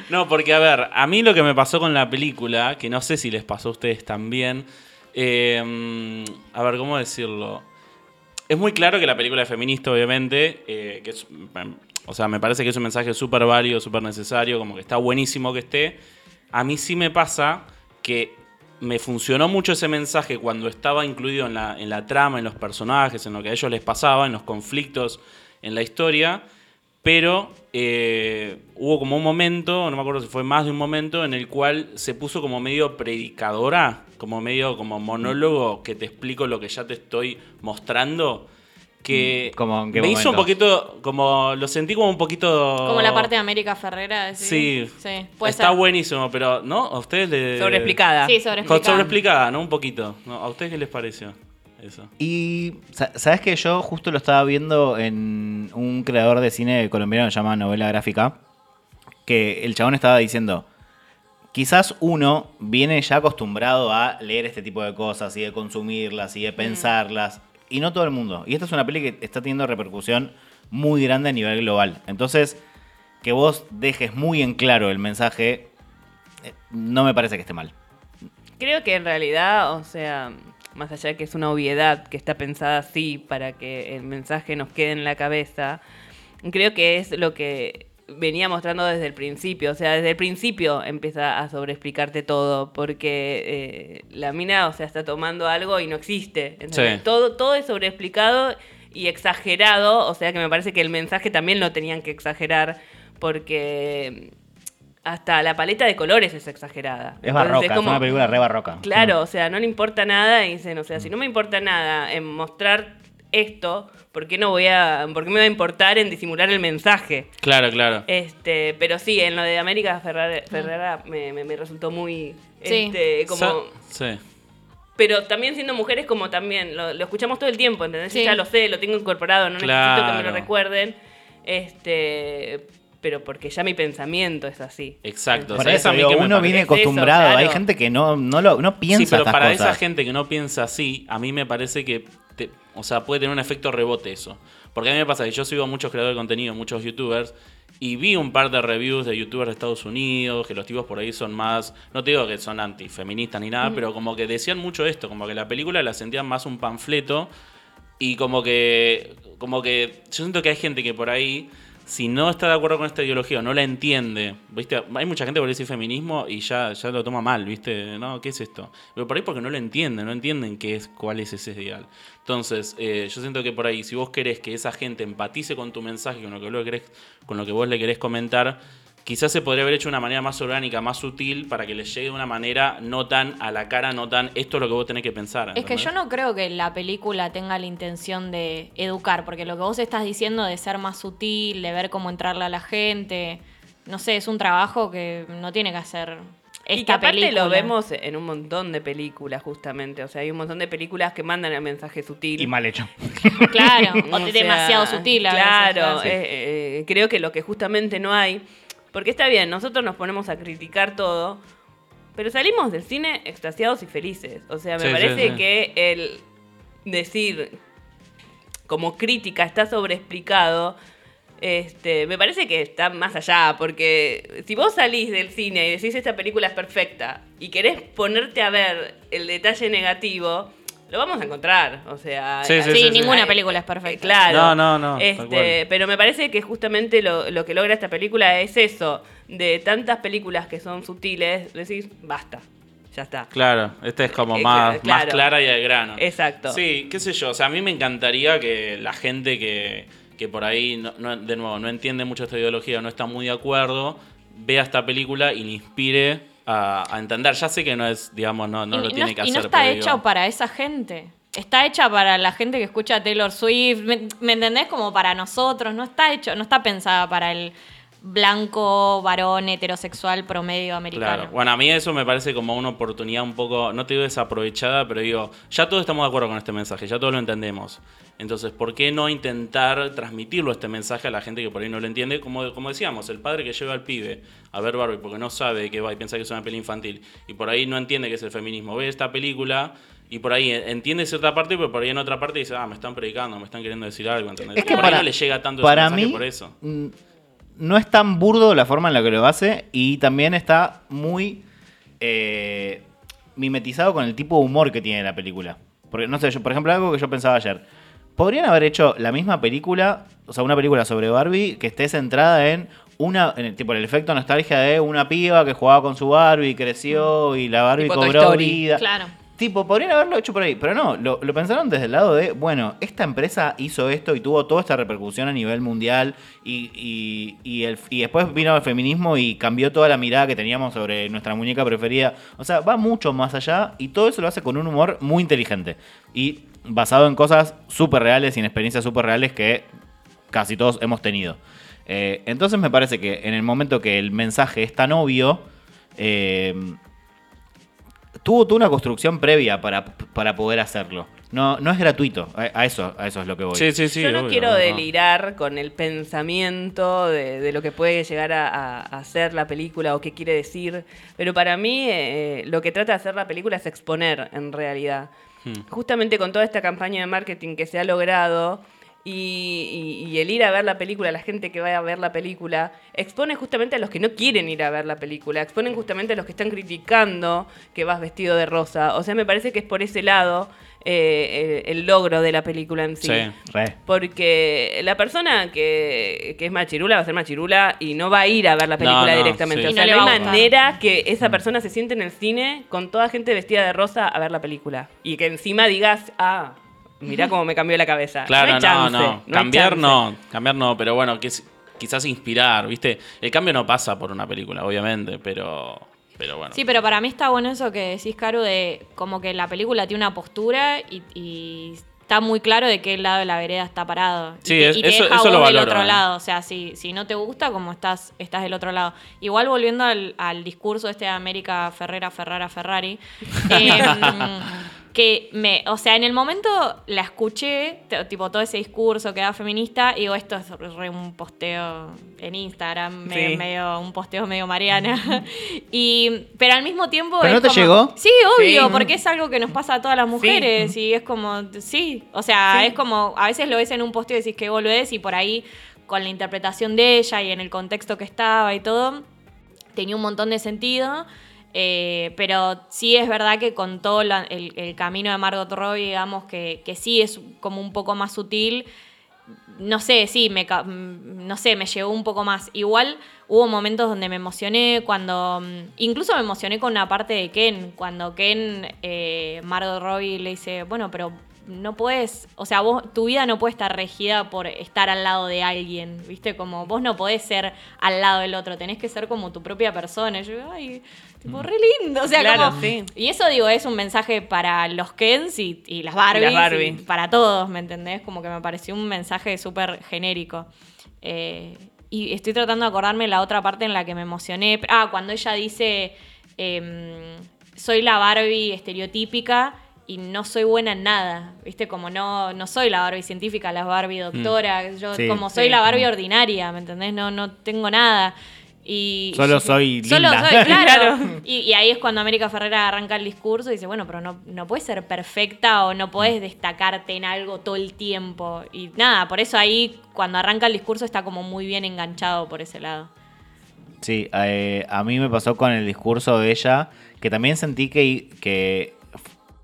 No, porque, a ver, a mí lo que me pasó con la película, que no sé si les pasó a ustedes también, eh, a ver, ¿cómo decirlo? Es muy claro que la película es feminista, obviamente, eh, que es, o sea, me parece que es un mensaje súper válido, súper necesario, como que está buenísimo que esté. A mí sí me pasa que... me funcionó mucho ese mensaje cuando estaba incluido en la, en la trama, en los personajes, en lo que a ellos les pasaba, en los conflictos, en la historia, pero eh, hubo como un momento, no me acuerdo si fue más de un momento, en el cual se puso como medio predicadora, como medio como monólogo que te explico lo que ya te estoy mostrando, que como, ¿en qué me momento? Hizo un poquito, como lo sentí como un poquito... Como la parte de América Ferrera. Sí, sí, sí puede está ser. Buenísimo, pero ¿no? A ustedes les... Sobreexplicada. Sí, sobreexplicada. Sobreexplicada, ¿no? Un poquito. ¿No? ¿A ustedes qué les pareció eso? Y sabes que yo justo lo estaba viendo en un creador de cine colombiano que se llama Novela Gráfica, que el chabón estaba diciendo... Quizás uno viene ya acostumbrado a leer este tipo de cosas y de consumirlas y de pensarlas. Mm. Y no todo el mundo. Y esta es una peli que está teniendo repercusión muy grande a nivel global. Entonces, que vos dejes muy en claro el mensaje, no me parece que esté mal. Creo que en realidad, o sea, más allá de que es una obviedad que está pensada así para que el mensaje nos quede en la cabeza, creo que es lo que venía mostrando desde el principio. O sea, desde el principio empieza a sobreexplicarte todo, porque eh, la mina, o sea, está tomando algo y no existe. Entonces, sí. todo, todo es sobreexplicado y exagerado. O sea, que me parece que el mensaje también lo tenían que exagerar, porque hasta la paleta de colores es exagerada. Es barroca, entonces, es, como, es una película re barroca. Claro, sí. o sea, no le importa nada. Y dicen, o sea, si no me importa nada en mostrar esto, ¿por qué no voy a, por qué me va a importar en disimular el mensaje? Claro, claro. Este, pero sí, en lo de América Ferrera, Ferrera me, me, me resultó muy, sí. este, como, so, sí. Pero también siendo mujeres, como también lo, lo escuchamos todo el tiempo, ¿entendés? Sí. Ya lo sé, lo tengo incorporado, no claro. necesito que me lo recuerden, este, pero porque ya mi pensamiento es así. Exacto. Para eso, eso digo, uno viene acostumbrado. Eso, claro. Hay gente que no, no lo, no piensa. Sí, pero estas para cosas. Esa gente que no piensa así, a mí me parece que Te, o sea, puede tener un efecto rebote eso. Porque a mí me pasa que yo sigo a muchos creadores de contenido, muchos youtubers, y vi un par de reviews de youtubers de Estados Unidos, que los tipos por ahí son más... No te digo que son antifeministas ni nada, mm. pero como que decían mucho esto, como que la película la sentían más un panfleto, y como que... como que yo siento que hay gente que por ahí si no está de acuerdo con esta ideología o no la entiende, ¿viste? Hay mucha gente que le dice feminismo y ya, ya lo toma mal, ¿viste? No, ¿qué es esto? Pero por ahí porque no lo entienden, no entienden qué es, cuál es ese ideal. Entonces, eh, yo siento que por ahí, si vos querés que esa gente empatice con tu mensaje, con lo que vos le querés, con lo que vos le querés comentar, quizás se podría haber hecho de una manera más orgánica, más sutil, para que les llegue de una manera no tan a la cara, no tan esto es lo que vos tenés que pensar. ¿Entendés? Es que yo no creo que la película tenga la intención de educar, porque lo que vos estás diciendo de ser más sutil, de ver cómo entrarle a la gente, no sé, es un trabajo que no tiene que hacer esta y que aparte película. Lo vemos en un montón de películas, justamente. O sea, hay un montón de películas que mandan el mensaje sutil. Y mal hecho. Claro, o, o sea, demasiado sutil. Claro, a veces, eh, eh, creo que lo que justamente no hay... Porque está bien, nosotros nos ponemos a criticar todo, pero salimos del cine extasiados y felices. O sea, me sí, parece sí, sí. que el decir como crítica está sobreexplicado, este, me parece que está más allá. Porque si vos salís del cine y decís esta película es perfecta y querés ponerte a ver el detalle negativo... Lo vamos a encontrar, o sea... Sí, sí, sí, sí ninguna sí. película es perfecta. Claro. No, no, no. Este, pero me parece que justamente lo, lo que logra esta película es eso. De tantas películas que son sutiles, decís, basta, ya está. Claro, esta es como eh, más, claro. más clara y al grano. Exacto. Sí, qué sé yo, o sea, a mí me encantaría que la gente que, que por ahí, no, no, de nuevo, no entiende mucho esta ideología, no está muy de acuerdo, vea esta película y le inspire... A, a entender, ya sé que no es, digamos, no, no y, lo tiene no, que hacer. Y no está hecha digo... para esa gente. Está hecha para la gente que escucha a Taylor Swift, ¿me, me entendés? Como para nosotros, no está hecho, no está pensada para el blanco, varón, heterosexual, promedio americano. Claro. Bueno, a mí eso me parece como una oportunidad un poco, no te digo desaprovechada, pero digo, ya todos estamos de acuerdo con este mensaje, ya todos lo entendemos. Entonces, ¿por qué no intentar transmitirlo este mensaje a la gente que por ahí no lo entiende? Como, como decíamos, el padre que lleva al pibe a ver Barbie porque no sabe de qué va y piensa que es una peli infantil y por ahí no entiende qué es el feminismo. Ve esta película y por ahí entiende cierta parte, pero por ahí en otra parte dice, ah, me están predicando, me están queriendo decir algo. ¿Entendés? Es que por para, ahí no le llega tanto ese mensaje mí, por eso. Mm, no es tan burdo la forma en la que lo hace y también está muy eh, mimetizado con el tipo de humor que tiene la película. Porque, no sé, yo, por ejemplo, algo que yo pensaba ayer. Podrían haber hecho la misma película, o sea, una película sobre Barbie que esté centrada en una en el, tipo el efecto nostalgia de una piba que jugaba con su Barbie, creció y la Barbie cobró vida. Claro. Tipo, podrían haberlo hecho por ahí, pero no, lo, lo pensaron desde el lado de, bueno, esta empresa hizo esto y tuvo toda esta repercusión a nivel mundial y, y, y, el, y después vino el feminismo y cambió toda la mirada que teníamos sobre nuestra muñeca preferida. O sea, va mucho más allá y todo eso lo hace con un humor muy inteligente y basado en cosas súper reales y en experiencias súper reales que casi todos hemos tenido. Eh, entonces me parece que en el momento que el mensaje es tan obvio... Eh, Tuvo, tuvo una construcción previa para, para poder hacerlo. No, no es gratuito. A, a eso, a eso es lo que voy. Sí, sí, sí, yo no obvio, quiero no. delirar con el pensamiento de, de lo que puede llegar a, a hacer la película o qué quiere decir. Pero para mí eh, lo que trata de hacer la película es exponer en realidad. Hmm. Justamente con toda esta campaña de marketing que se ha logrado... Y, y, y el ir a ver la película, la gente que va a ver la película, expone justamente a los que no quieren ir a ver la película, exponen justamente a los que están criticando que vas vestido de rosa. O sea, me parece que es por ese lado eh, el, el logro de la película en sí. Sí, re. Porque la persona que, que es machirula va a ser machirula y no va a ir a ver la película no, no, directamente. Sí. O sea, no, no hay manera que esa persona se siente en el cine con toda gente vestida de rosa a ver la película. Y que encima digas, ah... Mirá cómo me cambió la cabeza. Claro, no, hay chance, no, no. no. Cambiar hay no, cambiar no, pero bueno, que quizás inspirar, ¿viste? El cambio no pasa por una película, obviamente, pero, pero bueno. Sí, pero para mí está bueno eso que decís, Karu, de como que la película tiene una postura y, y está muy claro de qué lado de la vereda está parado. Sí, y te, es, y te eso, deja eso lo valoro. Del otro eh. lado, o sea, si, si no te gusta, como estás, estás del otro lado. Igual volviendo al, al discurso este de América Ferrera, Ferrara, Ferrari. Eh, Que me, o sea, en el momento la escuché, t- tipo todo ese discurso que da feminista, y digo, esto es re un posteo en Instagram, medio, sí. medio, un posteo medio Mariana. y, pero al mismo tiempo. ¿Pero no te como, llegó? Sí, obvio, sí. porque es algo que nos pasa a todas las mujeres, sí. y es como, sí. O sea, sí. es como, a veces lo ves en un posteo y decís que boludez, y por ahí, con la interpretación de ella y en el contexto que estaba y todo, tenía un montón de sentido. Eh, pero sí es verdad que con todo la, el, el camino de Margot Robbie, digamos, que, que sí es como un poco más sutil, no sé, sí, me, no sé, me llegó un poco más. Igual hubo momentos donde me emocioné, cuando incluso me emocioné con una parte de Ken, cuando Ken, eh, Margot Robbie le dice, bueno, pero no podés, o sea, vos, tu vida no puede estar regida por estar al lado de alguien, ¿viste? Como vos no podés ser al lado del otro, tenés que ser como tu propia persona. Y yo digo, ay, tipo, re lindo. O sea, claro, como, sí. Y eso, digo, es un mensaje para los Kens y, y las Barbies. Y las Barbie. Y para todos, ¿me entendés? Como que me pareció un mensaje súper genérico. Eh, y estoy tratando de acordarme la otra parte en la que me emocioné. Ah, cuando ella dice, eh, soy la Barbie estereotípica y no soy buena en nada, ¿viste? Como no, no soy la Barbie científica, la Barbie doctora, yo sí, como soy sí, la Barbie sí. ordinaria, ¿me entendés? No, no tengo nada. Y solo yo, soy solo linda. Solo soy, claro. y, y ahí es cuando América Ferrera arranca el discurso y dice, bueno, pero no, no podés ser perfecta o no podés destacarte en algo todo el tiempo. Y nada, por eso ahí cuando arranca el discurso está como muy bien enganchado por ese lado. Sí, eh, a mí me pasó con el discurso de ella, que también sentí que... que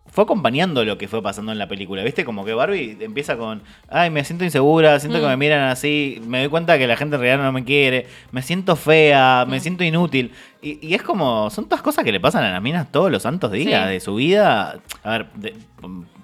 fue acompañando lo que fue pasando en la película, ¿viste? Como que Barbie empieza con, ay, me siento insegura, siento mm. que me miran así, me doy cuenta que la gente en realidad no me quiere, me siento fea, mm. me siento inútil. Y, y es como, son todas cosas que le pasan a las minas todos los santos días sí. de su vida, a ver, de,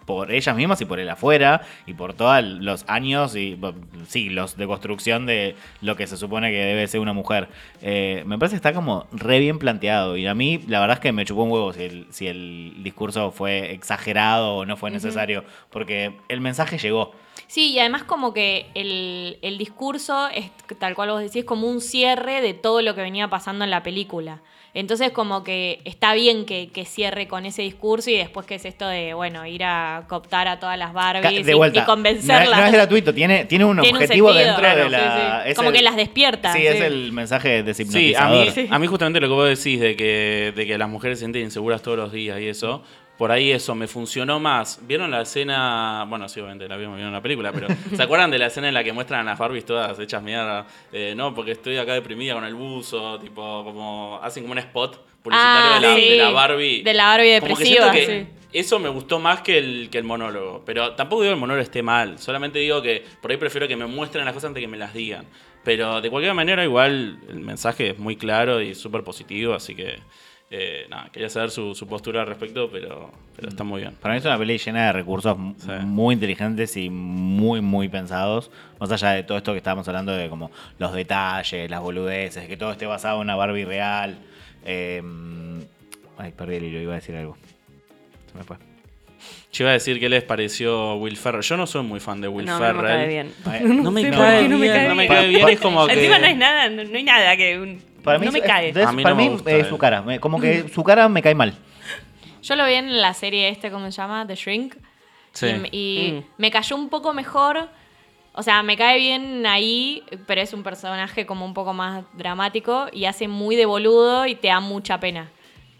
por ellas mismas y por el afuera, y por todos los años y siglos de construcción de lo que se supone que debe ser una mujer. Eh, me parece que está como re bien planteado, y a mí la verdad es que me chupó un huevo si el, si el discurso fue exagerado o no fue necesario, uh-huh. porque el mensaje llegó. Sí, y además como que el, el discurso, es, tal cual vos decís, como un cierre de todo lo que venía pasando en la película. Entonces como que está bien que, que cierre con ese discurso y después que es esto de, bueno, ir a cooptar a todas las Barbies de vuelta, y, y convencerlas. No, no es gratuito, tiene, tiene un tiene objetivo un sentido, dentro claro, de la... Sí, sí. Como el, que las despierta. Sí, sí, es el mensaje deshipnotizador. Sí, a mí, sí. a mí justamente lo que vos decís de que, de que las mujeres se sienten inseguras todos los días y eso... Por ahí eso, me funcionó más. ¿Vieron la escena? Bueno, sí, obviamente la vimos, vieron la película, pero ¿se acuerdan de la escena en la que muestran a las Barbies todas hechas mierda? Eh, no, porque estoy acá deprimida con el buzo, tipo, como hacen como un spot publicitario ah, de, la, sí. de la Barbie. De la Barbie depresiva, como que siento que sí. Eso me gustó más que el, que el monólogo. Pero tampoco digo que el monólogo esté mal. Solamente digo que por ahí prefiero que me muestren las cosas antes que me las digan. Pero de cualquier manera, igual, el mensaje es muy claro y súper positivo, así que... Eh, nada, quería saber su, su postura al respecto, pero, pero está muy bien. Para mí es una peli llena de recursos sí. muy inteligentes y muy, muy pensados. Más allá de todo esto que estábamos hablando de como los detalles, las boludeces, que todo esté basado en una Barbie real. Eh, ay, perdí el hilo, iba a decir algo. Se me fue. Yo iba a decir que les pareció Will Ferrell. Yo no soy muy fan de Will no, Ferrell. No me cae bien. Ay, no me cae bien. No me cae bien. No me cae bien. Es como que... Encima no es nada, no, no hay nada que... Un... Para mí, no me cae. Entonces, mí para no mí es su cara. Como que su cara me cae mal. Yo lo vi en la serie este, ¿cómo se llama? The Shrink. Sí. Y, y mm. me cayó un poco mejor. O sea, me cae bien ahí, pero es un personaje como un poco más dramático y hace muy de boludo y te da mucha pena.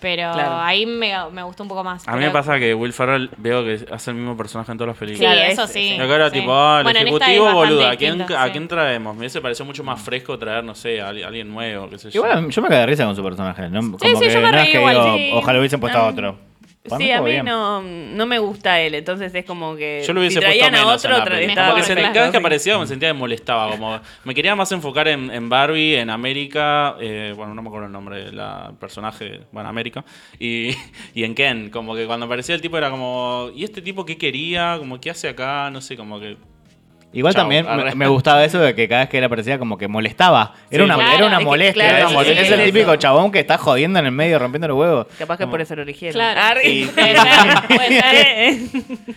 Pero claro. ahí me, me gustó un poco más. A mí me pasa que Will Ferrell veo que hace el mismo personaje en todas las películas. Sí, eso sí. Acá era sí. tipo, ah, el bueno, ejecutivo, boludo, ¿a quién, sí. ¿a quién traemos? Me pareció mucho más fresco traer, no sé, a alguien nuevo, qué sé yo. Igual yo me caí de risa con su personaje. ¿no? Como sí, sí, que yo me no reí es que igual. Digo, sí. Ojalá hubiesen puesto um, a otro. Para sí, a mí no, no me gusta él, entonces es como que yo lo hubiese si traían puesto a otro, otro tra- estaba porque mejor, se, cada vez que aparecía me sentía que me molestaba, como me quería más enfocar en, en Barbie, en América, eh, bueno, no me acuerdo el nombre del personaje, bueno, América, y, y en Ken, como que cuando aparecía el tipo era como, ¿y este tipo qué quería? Como, ¿qué hace acá? No sé, como que... Igual Chau, también me, me gustaba eso de que cada vez que él aparecía como que molestaba. Era sí, una, claro, era una molestia. Es, que, claro, molestia. Sí, es el es típico eso. Chabón que está jodiendo en el medio, rompiendo los huevos. Capaz que como... por eso lo eligieron. Claro. Sí.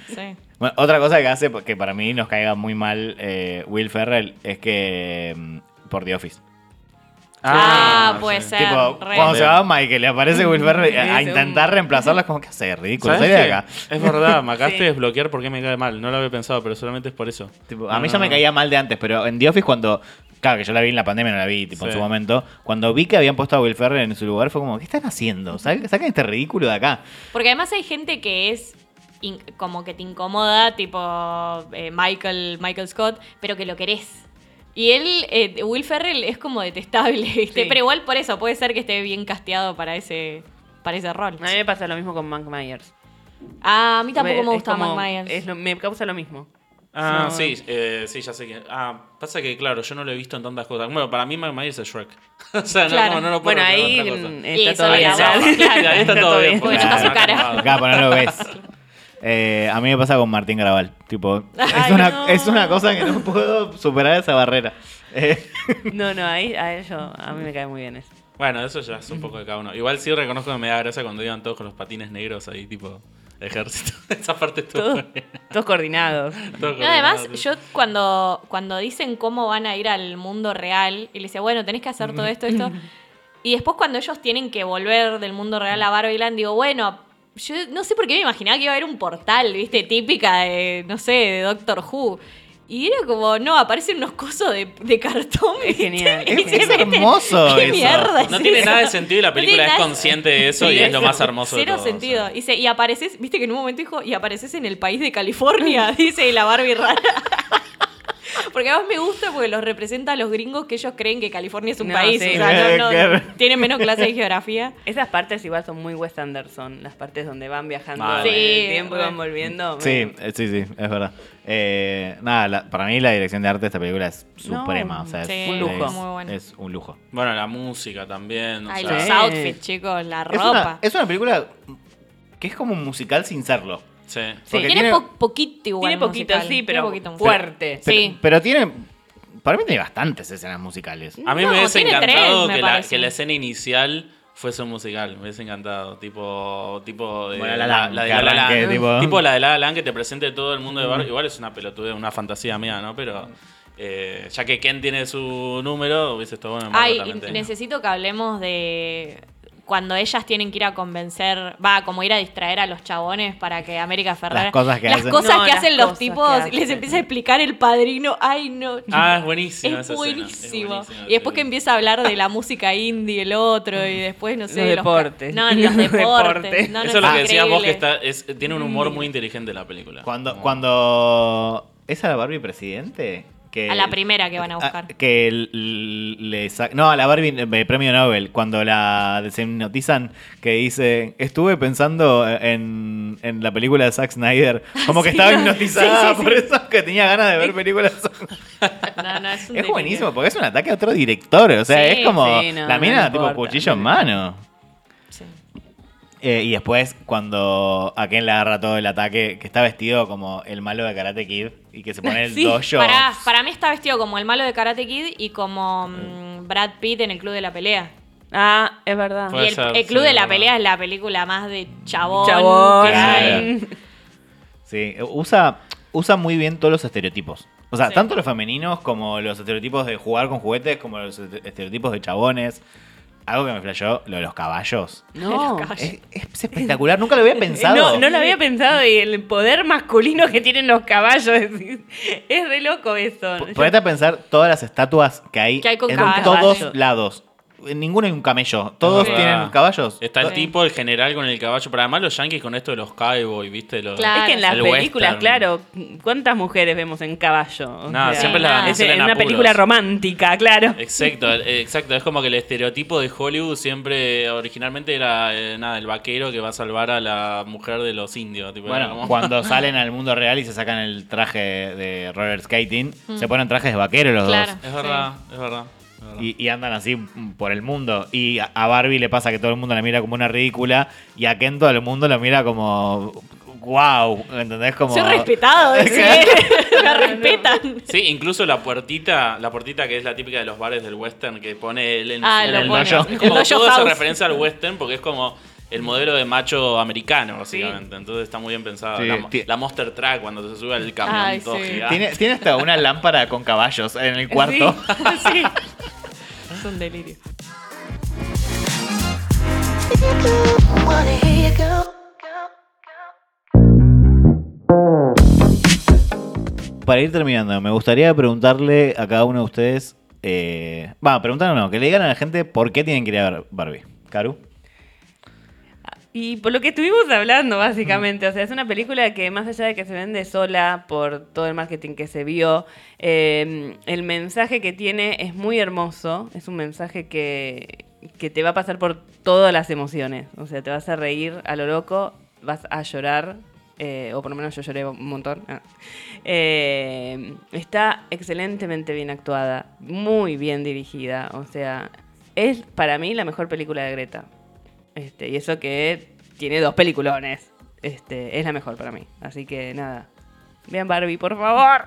Sí. Bueno, otra cosa que hace que para mí nos caiga muy mal eh, Will Ferrell es que por The Office. Ah, ah, puede sí. ser. Tipo, cuando se va Michael, le aparece Will Ferrell a, a intentar reemplazarlas, como que hace ridículo. Salí de acá. Es verdad, me acabaste sí. de desbloquear porque me cae mal. No lo había pensado, pero solamente es por eso. Tipo, a no, mí no, ya no. me caía mal de antes, pero en The Office, cuando. Claro, que yo la vi en la pandemia, no la vi tipo, sí. en su momento. Cuando vi que habían puesto a Will Ferrell en su lugar, fue como, ¿qué están haciendo? Sacan este ridículo de acá. Porque además hay gente que es. In- como que te incomoda, tipo eh, Michael, Michael Scott, pero que lo querés. Y él, eh, Will Ferrell, es como detestable, ¿viste? Sí. Pero igual por eso, puede ser que esté bien casteado para ese para ese rol. A mí me pasa lo mismo con Mike Myers. Ah, a mí tampoco me, me gusta como, Mike Myers. Es lo, me causa lo mismo. Ah, no. sí, eh, sí, ya sé que... Ah, pasa que, claro, yo no lo he visto en tantas cosas. Bueno, para mí Mike Myers es Shrek. O sea, claro. no, no lo puedo bueno, ahí está todo bien. Ahí está todo bien. Porque ya está su cara. Acá, pero no lo ves. Eh, a mí me pasa con Martín Garabal. Tipo, es, Ay, una, no. es una cosa que no puedo superar esa barrera. Eh. No, no, ahí a, él yo, a mí me cae muy bien eso. Bueno, eso ya es un poco de cada uno. Igual sí reconozco que me da gracia cuando iban todos con los patines negros ahí, tipo... Ejército, esa parte es todo. Todos coordinados. Todo no, además, sí. yo cuando, cuando dicen cómo van a ir al mundo real, y le decía, bueno, tenés que hacer todo esto, esto. Y después cuando ellos tienen que volver del mundo real a Barbieland, digo, bueno, yo no sé por qué me imaginaba que iba a haber un portal, viste, típica de, no sé, de Doctor Who. Y era como, no, aparecen unos cosos de, de cartón. Es genial. Es, es hermoso ¿Qué eso. Mierda es no tiene eso? Nada de sentido y la película no es consciente de eso sí, y es eso. Lo más hermoso Cero de todo. Cero sentido. O sea. Y, se, y apareces, viste que en un momento dijo, y apareces en el país de California, dice y la Barbie rara. Porque además me gusta porque los representa a los gringos que ellos creen que California es un no, país. Sí. O sea, no, no, tienen menos clase de geografía. Esas partes igual son muy Wes Anderson, las partes donde van viajando vale. sí, el tiempo y van volviendo. Sí, sí, sí, es verdad. Eh, nada, la, para mí la dirección de arte de esta película es suprema. No, o sea, sí, es un lujo. Es, muy bueno. es un lujo. Bueno, la música también. O Ay, sea. Los outfits, chicos, la ropa. Es una, es una película que es como un musical sin serlo. Sí. Tiene, tiene po- poquito igual Tiene poquito, musical. sí, pero poquito fuerte. Pero, sí. pero, pero tiene... Para mí tiene bastantes escenas musicales. A mí no, me hubiese encantado tres, que, me la, que la escena inicial fuese un musical. Me hubiese encantado. Tipo... tipo de, bueno, la, la, la, la, la, la de La La Tipo la de La La que te presente todo el mundo de Barbie. Mm. Igual es una pelotude, una fantasía mía, ¿no? Pero... Eh, ya que Ken tiene su número, hubiese estado bueno. Ay, y necesito que hablemos de... Cuando ellas tienen que ir a convencer, va, como ir a distraer a los chabones para que América Ferrera... Las cosas que las hacen, cosas no, que hacen los cosas tipos, hacen. Les empieza a explicar el padrino. Ay, no. Ah, es buenísimo. Es, esa buenísimo. Escena, es buenísimo. Y después que empieza a hablar de la música indie, el otro, y después, no sé... Los deportes. Los... No, los deportes. No, no Eso es lo que decías vos, que está, es, tiene un humor muy inteligente la película. Cuando... Oh. cuando ¿Es a la Barbie presidente? Que a la primera que van a buscar. A, que le sac... No, a la Barbie el premio Nobel, cuando la deshipnotizan, que dice, estuve pensando en, en la película de Zack Snyder, como que sí, estaba no. hipnotizada, sí, sí, por sí. eso que tenía ganas de ver películas. No, no, es un es buenísimo, porque es un ataque a otro director, o sea, sí, es como sí, no, la mina no tipo importa, cuchillo no. en mano. Sí. Eh, y después, cuando a Ken le agarra todo el ataque, que está vestido como el malo de Karate Kid y que se pone el sí, dojo. Para, para mí está vestido como el malo de Karate Kid y como mm, Brad Pitt en el Club de la Pelea. Ah, es verdad. Puede y el, ser, el Club sí, de la verdad. Pelea es la película más de chabón. Chabón. Claro. Sí, usa, usa muy bien todos los estereotipos. O sea, sí. tanto los femeninos como los estereotipos de jugar con juguetes, como los estereotipos de chabones. Algo que me flashó, lo de los caballos. No, los caballos. Es, es espectacular, nunca lo había pensado. No, no lo había pensado y el poder masculino que tienen los caballos es, es re loco eso. P- Ponete a pensar todas las estatuas que hay, que hay con en caballos. Todos lados. Ninguno es un camello. Todos sí. tienen caballos. Está el sí. tipo, el general con el caballo. Pero además los yankees con esto de los cowboys, ¿viste? Los, claro. Es que en las películas, western. Claro. ¿Cuántas mujeres vemos en caballo? O no, sea, siempre las es, en una apuros. Película romántica, claro. Exacto, exacto. Es como que el estereotipo de Hollywood siempre, originalmente era eh, nada, el vaquero que va a salvar a la mujer de los indios. Tipo, bueno, como... cuando salen al mundo real y se sacan el traje de roller skating, mm. se ponen trajes de vaquero los claro. dos. Es verdad, sí. es verdad. Y, y andan así por el mundo. Y a Barbie le pasa que todo el mundo la mira como una ridícula. Y a Ken todo el mundo la mira como... ¡Wow! ¿Entendés? Como... Soy respetado. ¿Sí? La respetan. Sí, incluso la puertita, la puertita que es la típica de los bares del western que pone él en, ah, en el dojo. Es como todo se referencia al western porque es como... El modelo de macho americano, básicamente. Sí. Entonces está muy bien pensado. Sí, la, t- la Monster Truck, cuando se sube al camión Ay, todo sí. gigante. ¿Tiene, tiene hasta una lámpara con caballos en el cuarto. Sí, sí. Es un delirio. Para ir terminando, me gustaría preguntarle a cada uno de ustedes... Eh, va, preguntar o no. Que le digan a la gente por qué tienen que ir a ver Barbie. Karu. Y por lo que estuvimos hablando, básicamente. O sea, es una película que, más allá de que se vende sola por todo el marketing que se vio, eh, el mensaje que tiene es muy hermoso. Es un mensaje que, que te va a pasar por todas las emociones. O sea, te vas a reír a lo loco, vas a llorar. eh, o por lo menos yo lloré un montón. Eh, está excelentemente bien actuada, muy bien dirigida, o sea, es para mí la mejor película de Greta. Este, y eso que tiene dos peliculones. Este, es la mejor para mí. Así que nada, vean Barbie, por favor.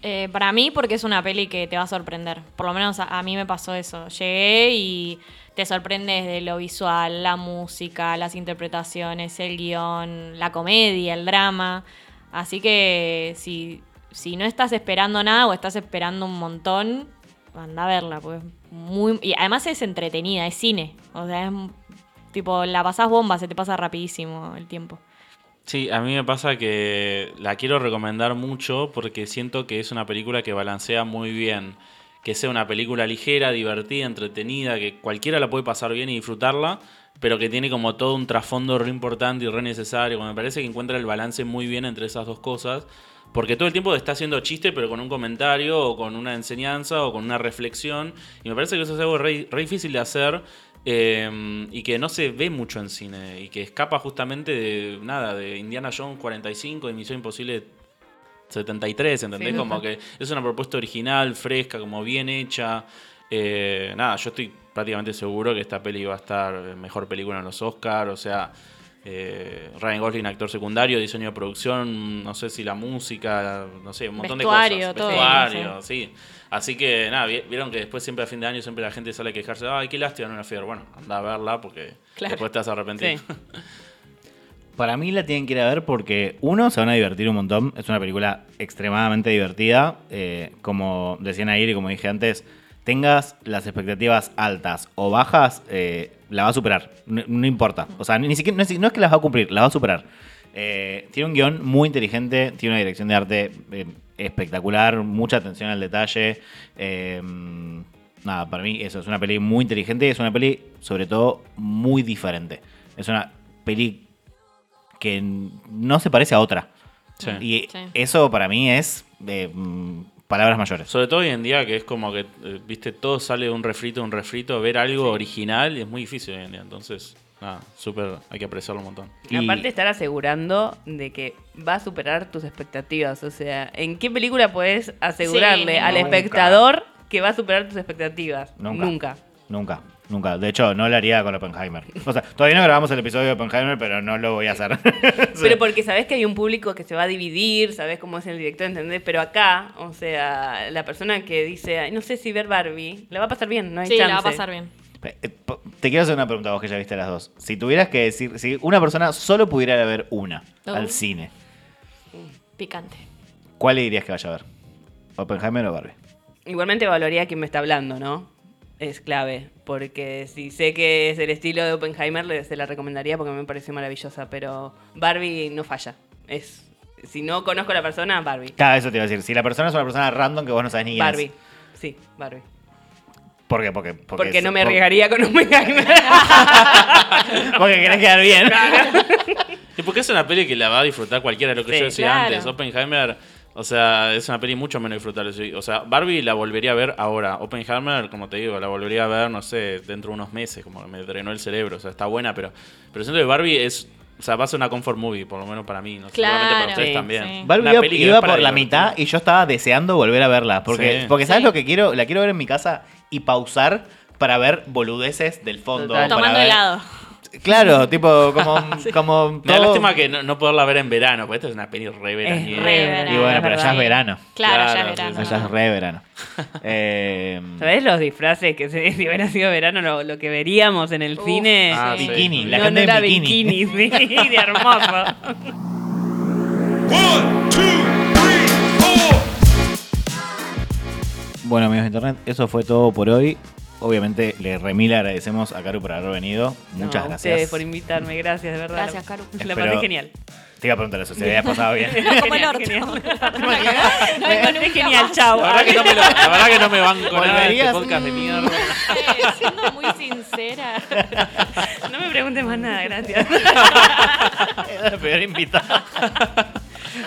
Eh, para mí, porque es una peli que te va a sorprender. Por lo menos a, a mí me pasó eso. Llegué y te sorprende desde lo visual, la música, las interpretaciones, el guión, la comedia, el drama. Así que si, si no estás esperando nada o estás esperando un montón, anda a verla. Pues muy, y además es entretenida, es cine. O sea, es tipo, la pasás bomba, se te pasa rapidísimo el tiempo. Sí, a mí me pasa que la quiero recomendar mucho porque siento que es una película que balancea muy bien. Que sea una película ligera, divertida, entretenida, que cualquiera la puede pasar bien y disfrutarla, pero que tiene como todo un trasfondo re importante y re necesario. Me parece que encuentra el balance muy bien entre esas dos cosas, porque todo el tiempo está haciendo chiste, pero con un comentario o con una enseñanza o con una reflexión. Y me parece que eso es algo re, re difícil de hacer. Eh, y que no se ve mucho en cine y que escapa justamente de nada, de Indiana Jones cuarenta y cinco y Misión Imposible setenta y tres, ¿entendés? Sí, como que es una propuesta original, fresca, como bien hecha. Eh, nada, yo estoy prácticamente seguro que esta peli va a estar mejor película en los Oscars, o sea, eh, Ryan Gosling, actor secundario, diseño de producción, no sé si la música, no sé, un montón vestuario, de cosas. Todo vestuario, eso. Sí. Así que nada, vieron que después siempre a fin de año siempre la gente sale a quejarse, ay, qué lástima, no la fui a ver. Bueno, anda a verla porque claro, después te vas a arrepentir. Sí. Para mí la tienen que ir a ver porque, uno, se van a divertir un montón. Es una película extremadamente divertida. Eh, como decían ayer y como dije antes, tengas las expectativas altas o bajas, eh, la va a superar. No, no importa. O sea, ni siquiera, no es, no es que las va a cumplir, las va a superar. Eh, tiene un guión muy inteligente, tiene una dirección de arte eh, espectacular, mucha atención al detalle. Eh, nada, para mí eso, es una peli muy inteligente y es una peli, sobre todo, muy diferente. Es una peli que no se parece a otra. Sí. Y sí, eso para mí es eh, palabras mayores. Sobre todo hoy en día, que es como que, eh, viste, todo sale de un refrito, un refrito. Ver algo sí, original es muy difícil hoy en día, entonces... Ah, súper, hay que apreciarlo un montón. Y aparte estar asegurando de que va a superar tus expectativas. O sea, ¿en qué película podés asegurarle sí, al nunca. espectador que va a superar tus expectativas? Nunca. Nunca. Nunca. Nunca. De hecho, no lo haría con Oppenheimer. O sea, todavía no grabamos el episodio de Oppenheimer, pero no lo voy a hacer. Sí. Pero porque sabés que hay un público que se va a dividir, sabés cómo es el director, ¿entendés? Pero acá, o sea, la persona que dice, no sé si ver Barbie, la va a pasar bien, no hay sí, chance. Sí, la va a pasar bien. Te quiero hacer una pregunta, vos que ya viste las dos. Si tuvieras que decir, si una persona solo pudiera ir a ver una uh, al cine, picante, ¿cuál le dirías que vaya a ver? ¿Oppenheimer o Barbie? Igualmente valoraría a quien me está hablando, ¿no? Es clave, porque si sé que es el estilo de Oppenheimer, se la recomendaría porque me pareció maravillosa, pero Barbie no falla. Es, si no conozco a la persona, Barbie. Claro, eso te iba a decir. Si la persona es una persona random que vos no sabés ni quién es. Barbie, sí, Barbie. ¿Por qué? Porque, porque, porque es, no me arriesgaría por... con un Oppenheimer. Porque querés quedar bien. Claro. Y porque es una peli que la va a disfrutar cualquiera, lo que sí, yo decía claro. antes. Oppenheimer, o sea, es una peli mucho menos disfrutable. O sea, Barbie la volvería a ver ahora. Oppenheimer, como te digo, la volvería a ver, no sé, dentro de unos meses. Como me drenó el cerebro. O sea, está buena, pero, pero siento que Barbie es... O sea, va a ser una comfort movie, por lo menos para mí. No sé, claro, seguramente para ustedes sí, también. Sí. Barbie iba, iba por la divertir. mitad y yo estaba deseando volver a verla. Porque, sí. porque ¿sabes sí. lo que quiero? La quiero ver en mi casa y pausar para ver boludeces del fondo. Para tomando ver... helado. Claro, tipo, como... sí. como todo... Me da lástima que no, no poderla ver en verano, porque esta es una peli re veraniega. Es re verano. Y bueno, pero allá es verano. Claro, allá claro, es verano. Allá es re verano. eh... ¿Sabés los disfraces que se, si hubiera sido verano lo, lo que veríamos en el Uf, cine? Ah, sí. Bikini. La no, gente no era bikini. bikini, sí, de hermoso. One, two, three, four. Bueno, amigos de internet, eso fue todo por hoy. Obviamente le remil agradecemos a Karu por haber venido. Muchas no, gracias. Ustedes por invitarme, gracias, de verdad. Gracias, Karu. La parte es genial. Te iba a preguntar eso, si habías pasado bien. Como el orto. Es genial, chao. La verdad que no me, la verdad que no me banco nada este podcast de mierda. Siendo muy sincera. No me preguntes más nada, gracias. Era la peor invitada.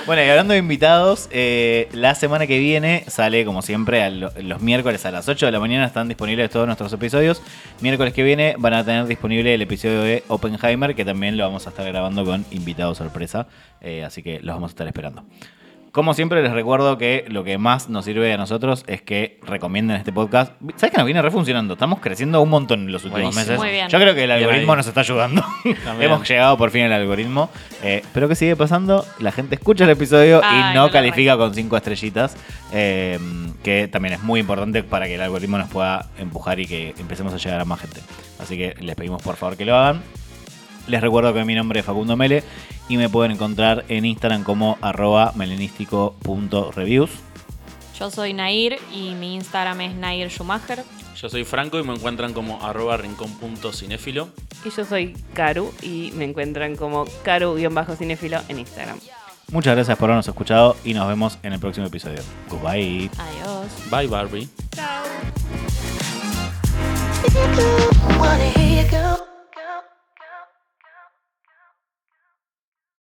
Bueno, y hablando de invitados, eh, la semana que viene sale, como siempre, a lo, los miércoles a las ocho de la mañana. Están disponibles todos nuestros episodios. Miércoles que viene van a tener disponible el episodio de Oppenheimer, que también lo vamos a estar grabando con invitados sorpresa. Eh, así que los vamos a estar esperando. Como siempre, les recuerdo que lo que más nos sirve a nosotros es que recomienden este podcast. ¿Sabes que nos viene refuncionando? Estamos creciendo un montón en los últimos Buenísimo. meses. Muy bien. Yo creo que el algoritmo nos está ayudando. Hemos llegado por fin al algoritmo. Eh, pero ¿qué sigue pasando? La gente escucha el episodio Ay, y no califica con cinco estrellitas. Eh, que también es muy importante para que el algoritmo nos pueda empujar y que empecemos a llegar a más gente. Así que les pedimos por favor que lo hagan. Les recuerdo que mi nombre es Facundo Mele y me pueden encontrar en Instagram como arroba melenístico punto reviews. Yo soy Nair y mi Instagram es Nair Schumacher. Yo soy Franco y me encuentran como arroba rincón punto cinéfilo. Y yo soy Karu y me encuentran como Karu-cinéfilo en Instagram. Muchas gracias por habernos escuchado y nos vemos en el próximo episodio. Goodbye. Adiós. Bye, Barbie. Bye.